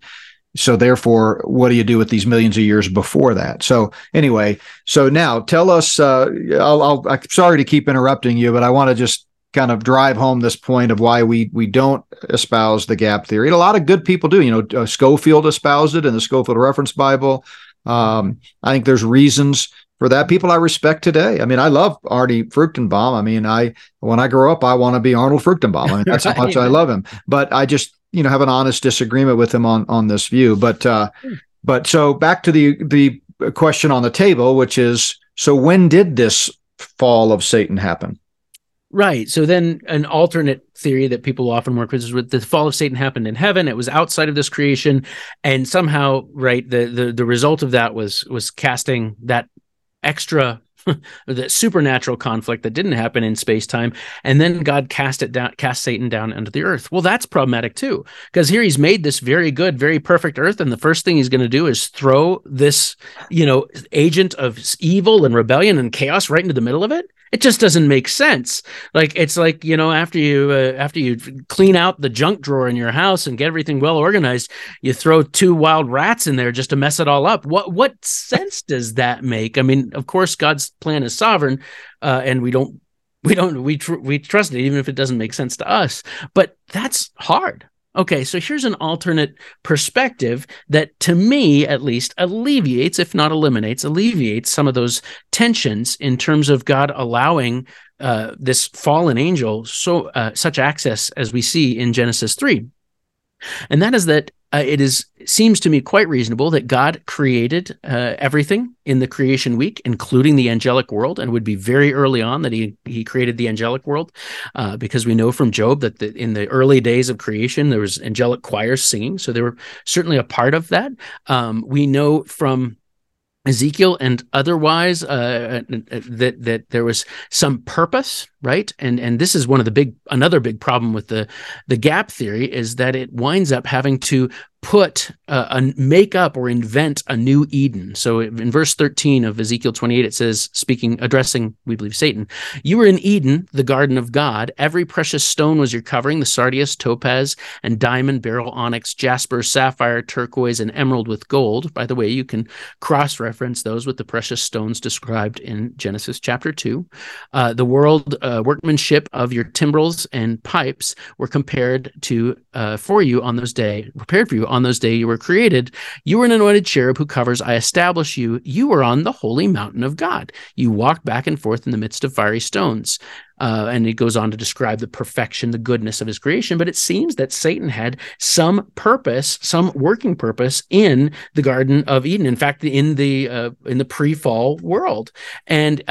So therefore, what do you do with these millions of years before that? So anyway, so now tell us, I'm sorry to keep interrupting you, but I want to just kind of drive home this point of why we don't espouse the gap theory. And a lot of good people do. Schofield espoused it in the Schofield Reference Bible. I think there's reasons for that. People I respect today. I mean, I love Arnie Fruchtenbaum. I mean, when I grow up, I want to be Arnold Fruchtenbaum. I mean, that's how much I love him. But I just have an honest disagreement with him on this view. But so back to the question on the table, which is, so when did this fall of Satan happen? Right. So then an alternate theory that people often work with is the fall of Satan happened in heaven. It was outside of this creation. And somehow, right, the result of that was casting that extra, the supernatural conflict that didn't happen in space-time, and then God cast Satan down into the earth. Well, that's problematic too, because here he's made this very good, very perfect earth, and the first thing he's going to do is throw this, agent of evil and rebellion and chaos right into the middle of it. It just doesn't make sense. Like, it's like, after you clean out the junk drawer in your house and get everything well organized, you throw 2 wild rats in there just to mess it all up. What sense does that make? I mean, of course, God's plan is sovereign, and we trust it, even if it doesn't make sense to us. But that's hard. Okay, so here's an alternate perspective that, to me at least, alleviates, if not eliminates, some of those tensions in terms of God allowing this fallen angel such access as we see in Genesis 3. And that is that seems to me quite reasonable that God created everything in the creation week, including the angelic world, and it would be very early on that he created the angelic world, because we know from Job that in the early days of creation, there was angelic choirs singing, so they were certainly a part of that. We know from Ezekiel and otherwise that there was some purpose, right? And this is another big problem with the gap theory, is that it winds up having to put, make up or invent a new Eden. So in verse 13 of Ezekiel 28, it says, addressing, we believe, Satan, you were in Eden, the garden of God. Every precious stone was your covering, the sardius, topaz, and diamond, beryl, onyx, jasper, sapphire, turquoise, and emerald with gold. By the way, you can cross-reference those with the precious stones described in Genesis chapter 2. The workmanship of your timbrels and pipes were compared to prepared for you on those day you were created. You were an anointed cherub who covers. I establish you. You were on the holy mountain of God. You walked back and forth in the midst of fiery stones. And it goes on to describe the perfection, the goodness of his creation. But it seems that Satan had some purpose, some working purpose in the Garden of Eden. In fact, in the pre-fall world. And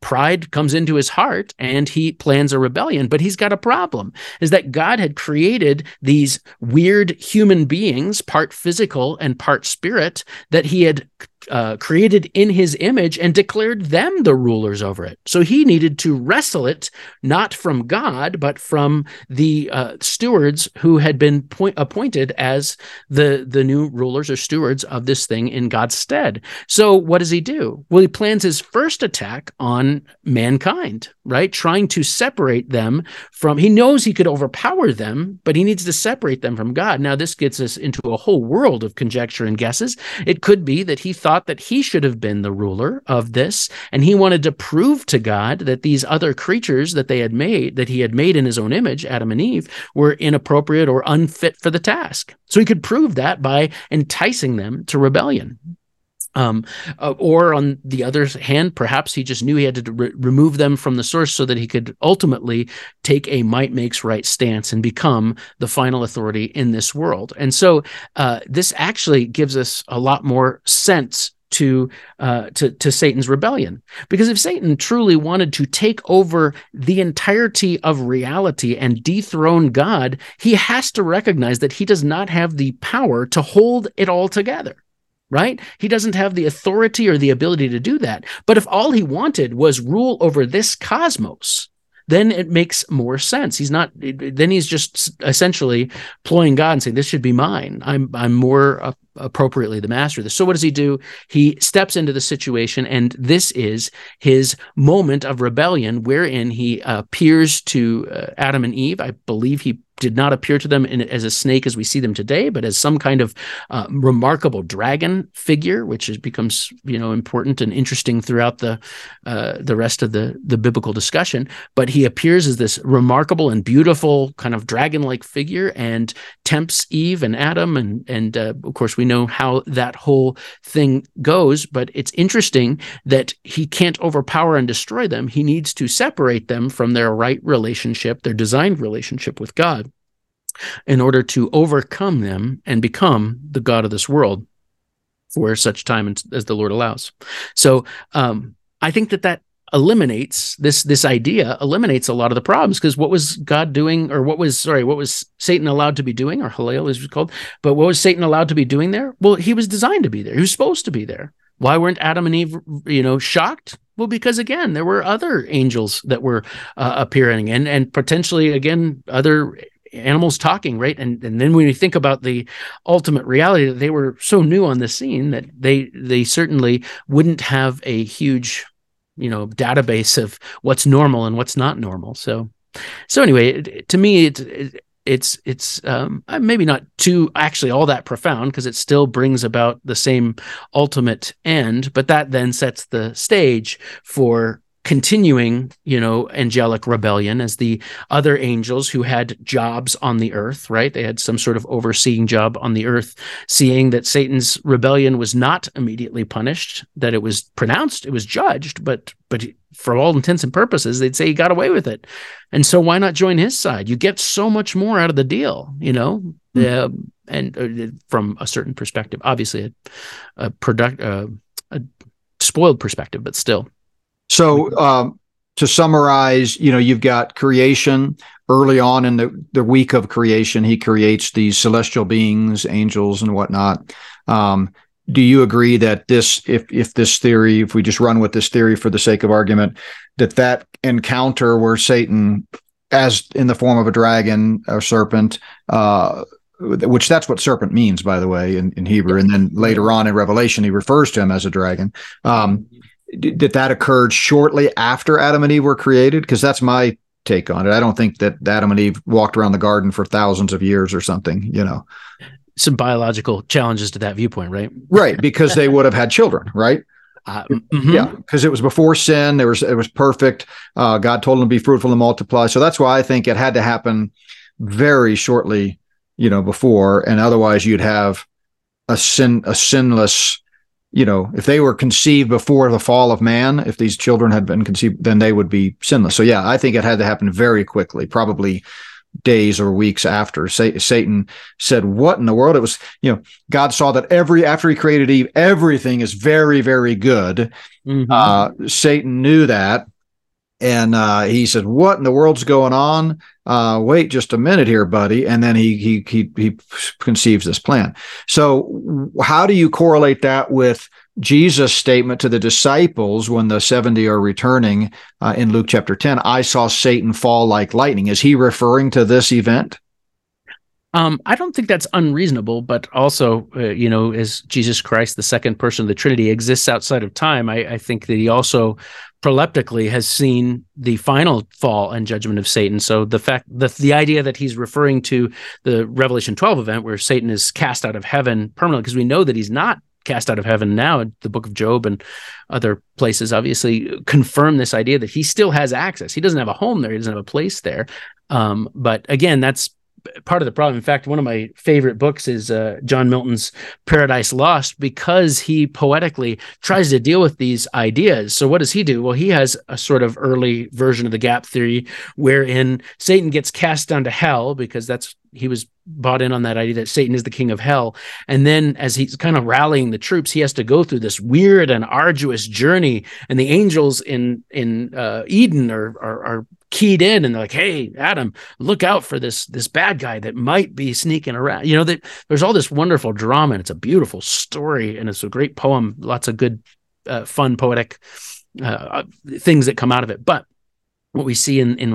pride comes into his heart and he plans a rebellion, but he's got a problem, is that God had created these weird human beings, part physical and part spirit, that he had created in his image and declared them the rulers over it. So he needed to wrestle it, not from God, but from the stewards who had been appointed as the new rulers or stewards of this thing in God's stead. So what does he do? Well, he plans his first attack on mankind, right? Trying to separate them from, he knows he could overpower them, but he needs to separate them from God. Now, this gets us into a whole world of conjecture and guesses. It could be that he thought that he should have been the ruler of this, and he wanted to prove to God that these other creatures that he had made in his own image, Adam and Eve, were inappropriate or unfit for the task. So he could prove that by enticing them to rebellion. Or on the other hand, perhaps he just knew he had to remove them from the source so that he could ultimately take a might makes right stance and become the final authority in this world. And so this actually gives us a lot more sense to Satan's rebellion. Because if Satan truly wanted to take over the entirety of reality and dethrone God, he has to recognize that he does not have the power to hold it all together. Right? He doesn't have the authority or the ability to do that. But if all he wanted was rule over this cosmos, then it makes more sense. He's just essentially ploying God and saying, this should be mine. I'm more appropriately the master of this. So what does he do? He steps into the situation, and this is his moment of rebellion, wherein he appears to Adam and Eve. I believe he did not appear to them as a snake as we see them today, but as some kind of remarkable dragon figure, which becomes important and interesting throughout the rest of the biblical discussion. But he appears as this remarkable and beautiful kind of dragon-like figure and tempts Eve and Adam, and of course we know how that whole thing goes. But it's interesting that he can't overpower and destroy them. He needs to separate them from their right relationship, their designed relationship with God, in order to overcome them and become the God of this world for such time as the Lord allows. So I think that eliminates this idea, eliminates a lot of the problems, because what was God doing, or what was Satan allowed to be doing, or Halel is called, but what was Satan allowed to be doing there? Well, he was designed to be there. He was supposed to be there. Why weren't Adam and Eve, shocked? Well, because again, there were other angels that were appearing and potentially, again, other animals talking, right? And then when you think about the ultimate reality that they were so new on the scene that they certainly wouldn't have a huge, database of what's normal and what's not normal. So anyway, to me, it's maybe not too actually all that profound, because it still brings about the same ultimate end, but that then sets the stage for continuing, angelic rebellion, as the other angels who had jobs on the earth, right? They had some sort of overseeing job on the earth, seeing that Satan's rebellion was not immediately punished, that it was pronounced, it was judged, but for all intents and purposes, they'd say he got away with it. And so why not join his side? You get so much more out of the deal, and from a certain perspective, obviously a spoiled perspective, but still. So to summarize, you've got creation. Early on in the week of creation, he creates these celestial beings, angels and whatnot. Do you agree that if we just run with this theory for the sake of argument, that encounter where Satan, as in the form of a dragon or serpent, which that's what serpent means, by the way, in Hebrew. And then later on in Revelation, he refers to him as a dragon. Did that occur shortly after Adam and Eve were created? Because that's my take on it. I don't think that Adam and Eve walked around the garden for thousands of years or something, you know. Some biological challenges to that viewpoint, right? Right, because they would have had children, right? Mm-hmm. Yeah, because it was before sin. It was perfect. God told them to be fruitful and multiply. So that's why I think it had to happen very shortly, you know, before. And otherwise, you'd have a sinless. You know, if they were conceived before the fall of man, if these children had been conceived, then they would be sinless. So yeah, I think it had to happen very quickly, probably days or weeks after. Satan said, what in the world? It was, you know, God saw that after he created Eve, everything is very, very good. Mm-hmm. Satan knew that. And he said, what in the world's going on? Wait just a minute here, buddy. And then he conceives this plan. So how do you correlate that with Jesus' statement to the disciples when the 70 are returning in Luke chapter 10? I saw Satan fall like lightning. Is he referring to this event? I don't think that's unreasonable, but also, you know, as Jesus Christ, the second person of the Trinity, exists outside of time, I think that he also proleptically has seen the final fall and judgment of Satan. So the idea that he's referring to the Revelation 12 event where Satan is cast out of heaven permanently, because we know that he's not cast out of heaven now. The book of Job and other places obviously confirm this idea that he still has access. He doesn't have a home there. He doesn't have a place there. But again, that's part of the problem. In fact, one of my favorite books is John Milton's Paradise Lost, because he poetically tries to deal with these ideas. So what does he do? Well, he has a sort of early version of the gap theory wherein Satan gets cast down to hell, because he was bought in on that idea that Satan is the king of hell. And then as he's kind of rallying the troops, he has to go through this weird and arduous journey. And the angels in Eden are keyed in, and they're like, hey, Adam, look out for this bad guy that might be sneaking around. You know, that there's all this wonderful drama, and it's a beautiful story, and it's a great poem. Lots of good, fun, poetic things that come out of it. But what we see in the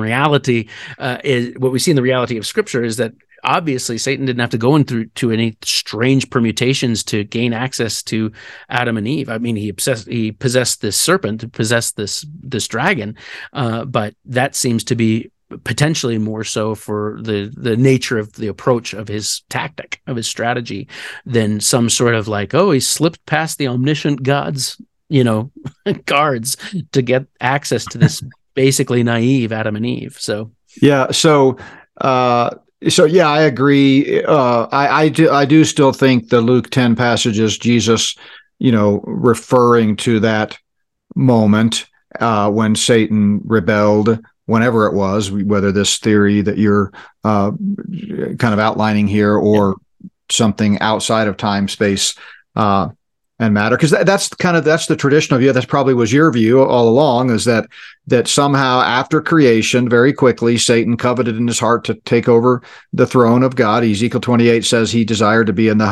reality of Scripture is that obviously Satan didn't have to go through any strange permutations to gain access to Adam and Eve. I mean, he possessed this serpent, possessed this dragon, but that seems to be potentially more so for the nature of the approach of his tactic, of his strategy, than some sort of like, oh, he slipped past the omniscient God's, you know, guards to get access to this basically naive Adam and Eve. So yeah, so yeah, I agree. I do still think the Luke 10 passage is Jesus, you know, referring to that moment when Satan rebelled, whenever it was, whether this theory that you're kind of outlining here or something outside of time, space, and matter, because that's the traditional view. That probably was your view all along, is that somehow after creation, very quickly, Satan coveted in his heart to take over the throne of God. Ezekiel 28 says he desired to be in the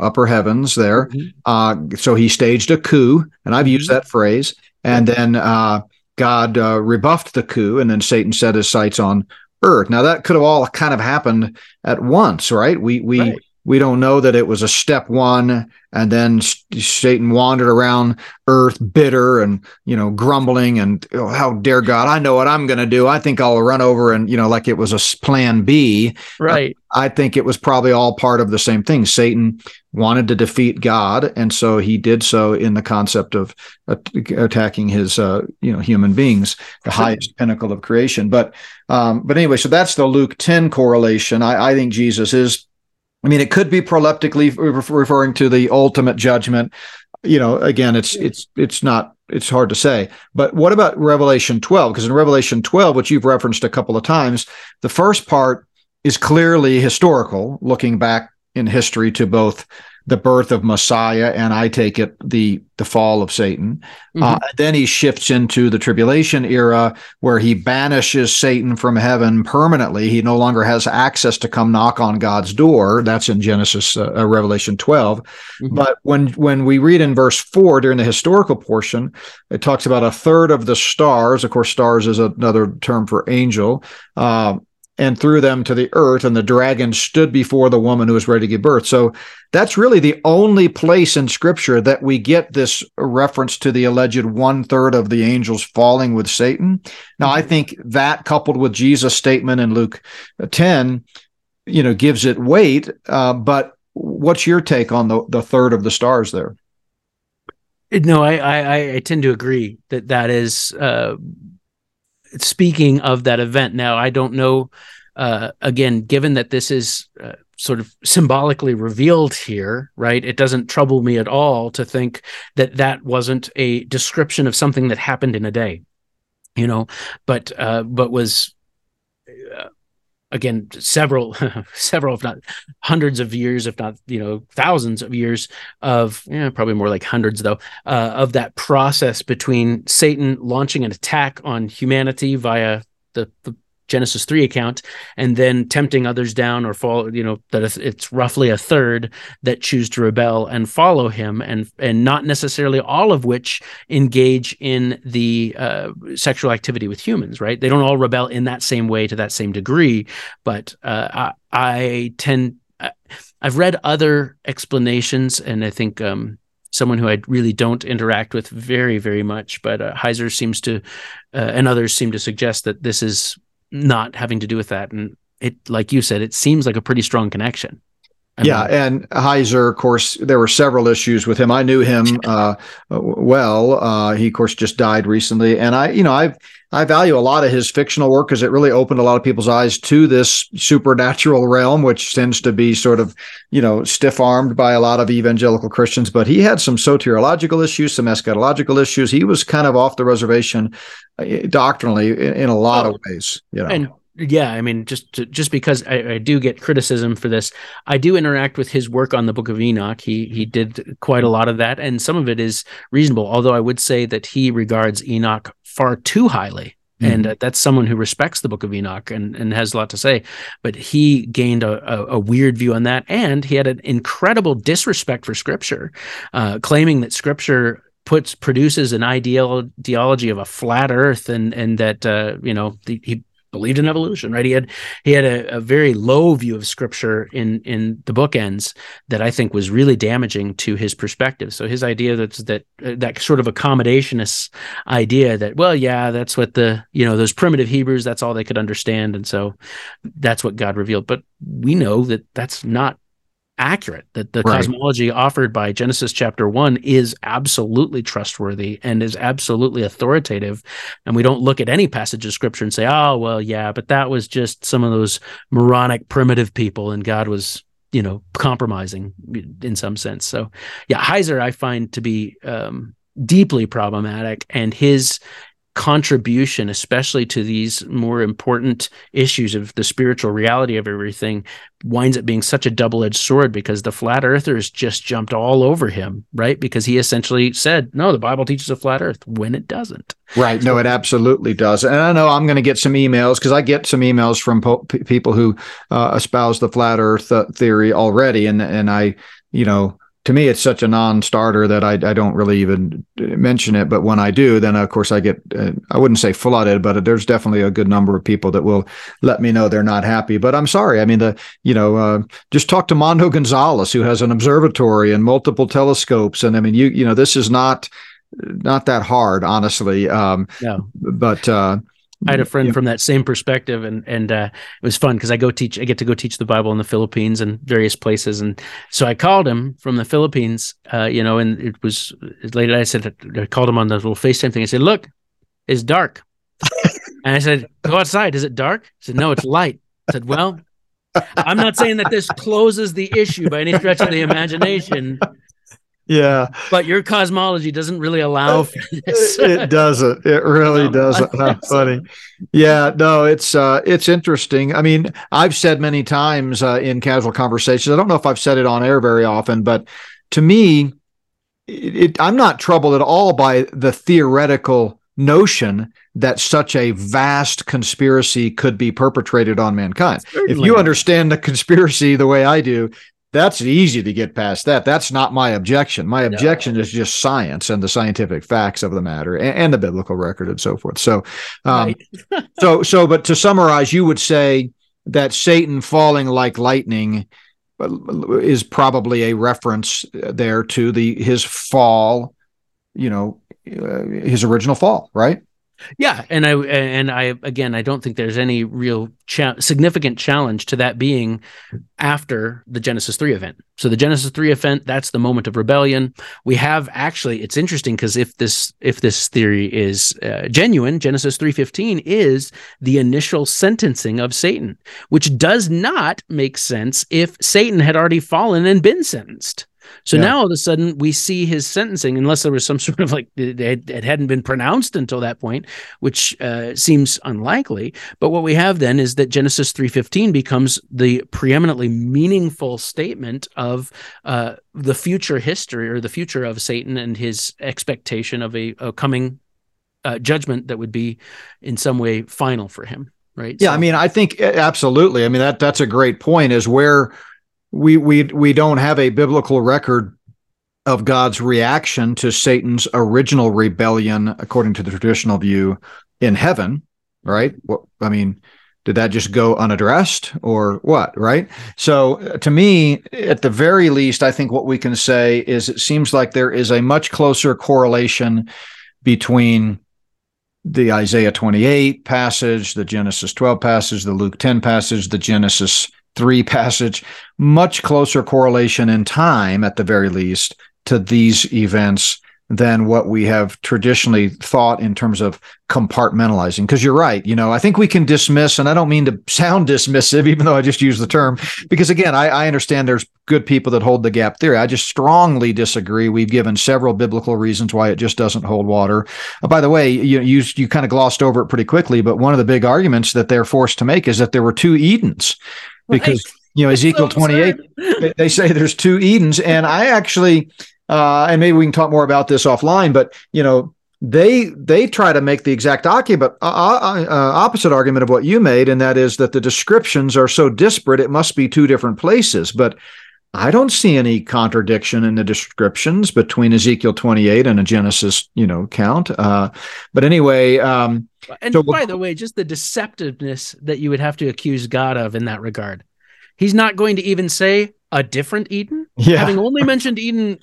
upper heavens there. Mm-hmm. So he staged a coup, and I've used that phrase. And then God rebuffed the coup, and then Satan set his sights on earth. Now that could have all kind of happened at once, right? We don't know that it was a step one, and then Satan wandered around earth bitter and, you know, grumbling and, oh, how dare God, I know what I'm going to do. I think I'll run over and, you know, like it was a plan B. Right. I think it was probably all part of the same thing. Satan wanted to defeat God, and so he did so in the concept of attacking his, human beings, the highest pinnacle of creation. But anyway, so that's the Luke 10 correlation. I think Jesus is. I mean, it could be proleptically referring to the ultimate judgment. You know, again, it's hard to say. But what about Revelation 12? Because in Revelation 12, which you've referenced a couple of times, the first part is clearly historical, looking back in history to both the birth of Messiah and, I take it, the fall of Satan. Mm-hmm. Then he shifts into the tribulation era, where he banishes Satan from heaven permanently. He no longer has access to come knock on God's door. That's in Genesis, Revelation 12. Mm-hmm. But when we read in verse 4 during the historical portion, it talks about a third of the stars. Of course, stars is another term for angel. and threw them to the earth, and the dragon stood before the woman who was ready to give birth. So that's really the only place in Scripture that we get this reference to the alleged one-third of the angels falling with Satan. Now, I think that, coupled with Jesus' statement in Luke 10, gives it weight. But what's your take on the third of the stars there? No, I tend to agree that is speaking of that event. Now, I don't know, again, given that this is sort of symbolically revealed here, right? It doesn't trouble me at all to think that wasn't a description of something that happened in a day, but was... Again, several, if not hundreds of years, if not thousands of years of, probably more like hundreds though, of that process between Satan launching an attack on humanity via the Genesis 3 account, and then tempting others down or fall. That it's roughly a third that choose to rebel and follow him, and not necessarily all of which engage in the sexual activity with humans. Right? They don't all rebel in that same way to that same degree. But I've read other explanations, and I think someone who I really don't interact with very, very much, but Heiser seems to, and others seem to suggest that this is not having to do with that. And it, like you said, it seems like a pretty strong connection. And Heiser, of course, there were several issues with him. I knew him well. He, of course, just died recently. And I value a lot of his fictional work because it really opened a lot of people's eyes to this supernatural realm, which tends to be sort of, stiff-armed by a lot of evangelical Christians. But he had some soteriological issues, some eschatological issues. He was kind of off the reservation doctrinally in a lot of ways. Yeah, I mean, just because I do get criticism for this, I do interact with his work on the Book of Enoch. He did quite a lot of that, and some of it is reasonable, although I would say that he regards Enoch far too highly. And that's someone who respects the Book of Enoch and has a lot to say. But he gained a weird view on that, and he had an incredible disrespect for Scripture, claiming that Scripture produces an ideology of a flat earth and that, he believed in evolution, right? He had a very low view of Scripture in the bookends that I think was really damaging to his perspective. So his idea that sort of accommodationist idea that, well, yeah, that's what those primitive Hebrews, that's all they could understand, and so that's what God revealed. But we know that that's not accurate, that the cosmology offered by Genesis chapter 1 is absolutely trustworthy and is absolutely authoritative. And we don't look at any passage of Scripture and say, oh, well, yeah, but that was just some of those moronic primitive people and God was, compromising in some sense. So, yeah, Heiser I find to be deeply problematic, and his contribution, especially to these more important issues of the spiritual reality of everything, winds up being such a double-edged sword because the flat earthers just jumped all over him, right? Because he essentially said, no, the Bible teaches a flat earth when it doesn't. Right. No, it absolutely does. And I know I'm going to get some emails because I get some emails from people who espouse the flat earth theory already. And I, to me, it's such a non-starter that I don't really even mention it. But when I do, then, of course, I get, I wouldn't say flooded, but there's definitely a good number of people that will let me know they're not happy. But I'm sorry. I mean, just talk to Mondo Gonzalez, who has an observatory and multiple telescopes. And I mean, this is not that hard, honestly. No. But... I had a friend from that same perspective, and it was fun because I get to go teach the Bible in the Philippines and various places, and so I called him from the Philippines, and it was late. I called him on the little FaceTime thing. I said, "Look, it's dark," and I said, "Go outside. Is it dark?" He said, "No, it's light." I said, "Well, I'm not saying that this closes the issue by any stretch of the imagination." Yeah. But your cosmology doesn't really allow for this. It doesn't. It really doesn't. Not funny. Yeah, no, it's interesting. I mean, I've said many times in casual conversations, I don't know if I've said it on air very often, but to me, I'm not troubled at all by the theoretical notion that such a vast conspiracy could be perpetrated on mankind. Certainly. If you understand the conspiracy the way I do, that's easy to get past that. That's not my objection. My objection is just science and the scientific facts of the matter and the biblical record and so forth. So, but to summarize, you would say that Satan falling like lightning is probably a reference there to his fall, his original fall, right? Yeah, and I again, I don't think there's any real significant challenge to that being after the Genesis 3 event. So the Genesis 3 event, that's the moment of rebellion. We have actually, it's interesting because if this theory is genuine, Genesis 3:15 is the initial sentencing of Satan, which does not make sense if Satan had already fallen and been sentenced. So yeah. Now all of a sudden we see his sentencing, unless there was some sort of it hadn't been pronounced until that point, which seems unlikely. But what we have then is that Genesis 3:15 becomes the preeminently meaningful statement of the future history, or the future of Satan and his expectation of a coming judgment that would be in some way final for him, right? Yeah, so, I think absolutely. That's a great point, is where we don't have a biblical record of God's reaction to Satan's original rebellion, according to the traditional view, in heaven, right? Well, did that just go unaddressed or what, right? So to me, at the very least, I think what we can say is it seems like there is a much closer correlation between the Isaiah 28 passage, the Genesis 12 passage, the Luke 10 passage, the Genesis 3 passage, much closer correlation in time, at the very least, to these events than what we have traditionally thought in terms of compartmentalizing. Because you're right, I think we can dismiss, and I don't mean to sound dismissive, even though I just used the term, because again, I understand there's good people that hold the gap theory. I just strongly disagree. We've given several biblical reasons why it just doesn't hold water. By the way, you kind of glossed over it pretty quickly, but one of the big arguments that they're forced to make is that there were two Edens. Because, Ezekiel 28, they say there's two Edens. And I actually, and maybe we can talk more about this offline, but, they try to make the exact opposite argument of what you made, and that is that the descriptions are so disparate, it must be two different places. But I don't see any contradiction in the descriptions between Ezekiel 28 and a Genesis, count. But anyway. By the way, just the deceptiveness that you would have to accuse God of in that regard. He's not going to even say a different Eden. Yeah. Having only mentioned Eden,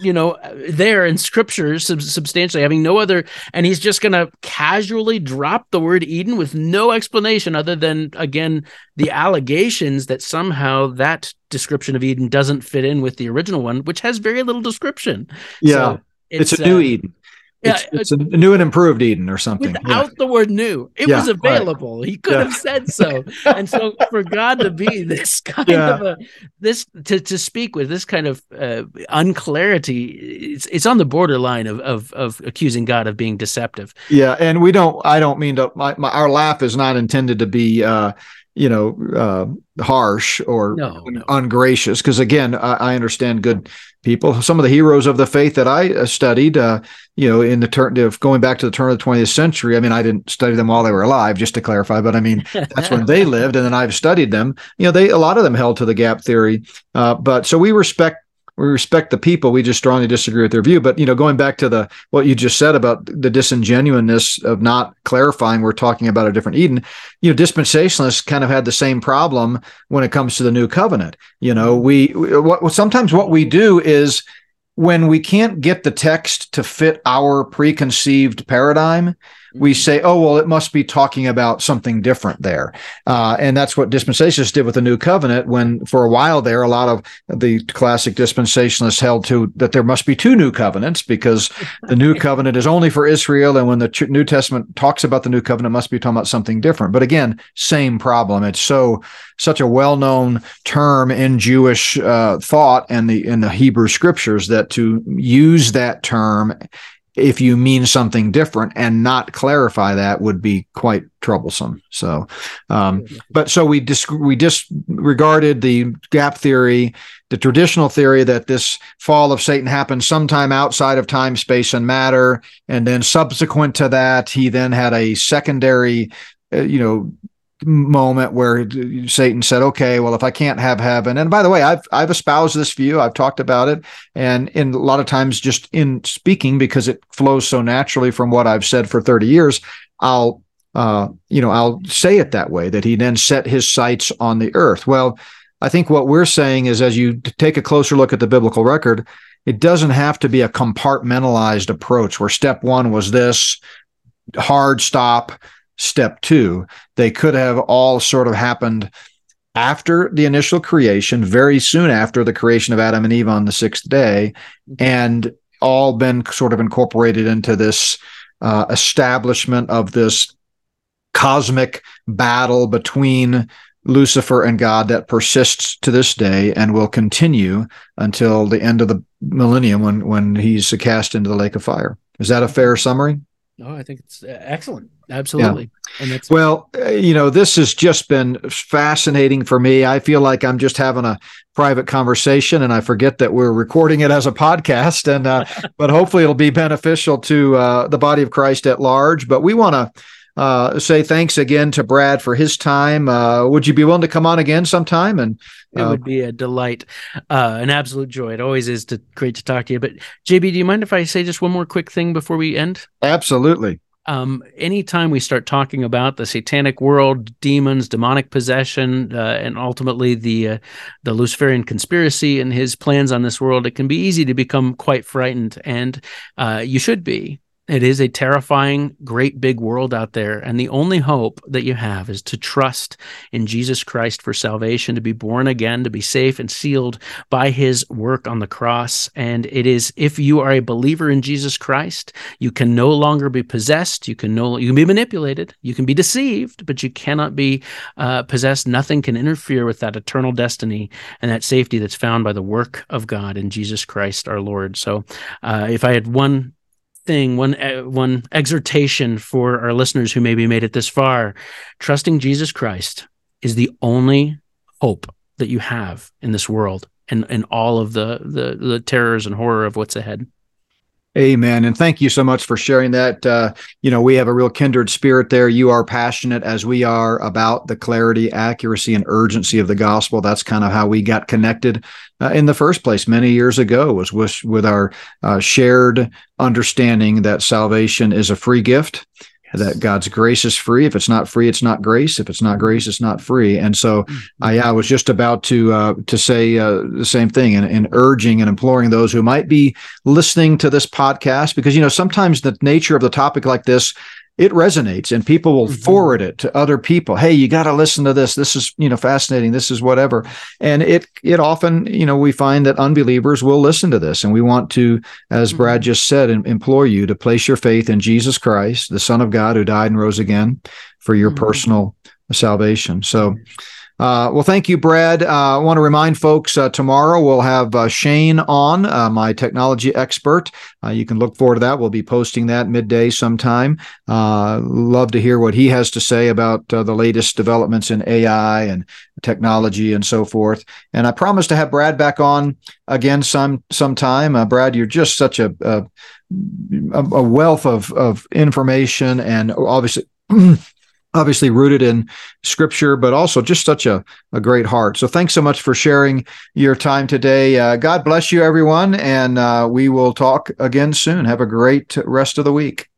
there in Scripture substantially, having no other, and he's just going to casually drop the word Eden with no explanation other than, again, the allegations that somehow that description of Eden doesn't fit in with the original one, which has very little description. Yeah, so it's a new Eden. It's a new and improved Eden or something. Without the word new. It was available. Right. He could have said so. And so for God to be this kind of to speak with this kind of unclarity, it's on the borderline of accusing God of being deceptive. Yeah, and our laugh is not intended to be harsh or ungracious, because again, I understand good people. Some of the heroes of the faith that I studied, in the turn of going back to the turn of the 20th century, I didn't study them while they were alive, just to clarify, but that's when they lived, and then I've studied them. A lot of them held to the gap theory, but so we respect the people. We just strongly disagree with their view. But going back to what you just said about the disingenuousness of not clarifying, we're talking about a different Eden. Dispensationalists kind of had the same problem when it comes to the new covenant. Sometimes what we do is when we can't get the text to fit our preconceived paradigm, we say, oh, well, it must be talking about something different there. And that's what dispensationalists did with the New Covenant, when for a while there, a lot of the classic dispensationalists held to that there must be two New Covenants, because the New Covenant is only for Israel. And when the New Testament talks about the New Covenant, it must be talking about something different. But again, same problem. It's such a well-known term in Jewish thought and in the Hebrew Scriptures, that to use that term if you mean something different and not clarify that would be quite troublesome. So, we disregarded the gap theory, the traditional theory that this fall of Satan happened sometime outside of time, space, and matter. And then subsequent to that, he then had a secondary, moment where Satan said, okay, well, if I can't have heaven, and by the way, I've espoused this view, I've talked about it, and in a lot of times just in speaking, because it flows so naturally from what I've said for 30 years, I'll I'll say it that way, that he then set his sights on the earth. Well, I think what we're saying is, as you take a closer look at the biblical record, it doesn't have to be a compartmentalized approach where step one was this hard stop, step two. They could have all sort of happened after the initial creation, very soon after the creation of Adam and Eve on the sixth day, and all been sort of incorporated into this establishment of this cosmic battle between Lucifer and God that persists to this day and will continue until the end of the millennium when he's cast into the lake of fire. Is that a fair summary? No, I think it's excellent. Absolutely. Yeah. And that's this has just been fascinating for me. I feel like I'm just having a private conversation, and I forget that we're recording it as a podcast. And but hopefully it'll be beneficial to the body of Christ at large. But we want to say thanks again to Brad for his time. Would you be willing to come on again sometime? And it would be a delight, an absolute joy. It always is great to talk to you. But JB, do you mind if I say just one more quick thing before we end? Absolutely. Anytime we start talking about the satanic world, demons, demonic possession, and ultimately the Luciferian conspiracy and his plans on this world, it can be easy to become quite frightened, and you should be. It is a terrifying, great big world out there, and the only hope that you have is to trust in Jesus Christ for salvation, to be born again, to be safe and sealed by his work on the cross. And it is, if you are a believer in Jesus Christ, you can no longer be possessed, you can be manipulated, you can be deceived, but you cannot be possessed. Nothing can interfere with that eternal destiny and that safety that's found by the work of God in Jesus Christ our Lord. So if I had one exhortation for our listeners who maybe made it this far, trusting Jesus Christ is the only hope that you have in this world and all of the terrors and horror of what's ahead. Amen. And thank you so much for sharing that. We have a real kindred spirit there. You are passionate, as we are, about the clarity, accuracy, and urgency of the gospel. That's kind of how we got connected in the first place many years ago, was with our shared understanding that salvation is a free gift. That God's grace is free. If it's not free, it's not grace. If it's not grace, it's not free. And so I was just about to say the same thing, and urging and imploring those who might be listening to this podcast, because, sometimes the nature of the topic like this, it resonates, and people will forward it to other people. Hey, you got to listen to this. This is, fascinating. This is whatever. And it often, we find that unbelievers will listen to this. And we want to, as Brad just said, implore you to place your faith in Jesus Christ, the Son of God, who died and rose again for your personal salvation. So, thank you, Brad. I want to remind folks, tomorrow we'll have Shane on, my technology expert. You can look forward to that. We'll be posting that midday sometime. Love to hear what he has to say about the latest developments in AI and technology and so forth. And I promise to have Brad back on again sometime. Brad, you're just such a wealth of information, and obviously rooted in Scripture, but also just such a great heart. So thanks so much for sharing your time today. God bless you, everyone, and we will talk again soon. Have a great rest of the week.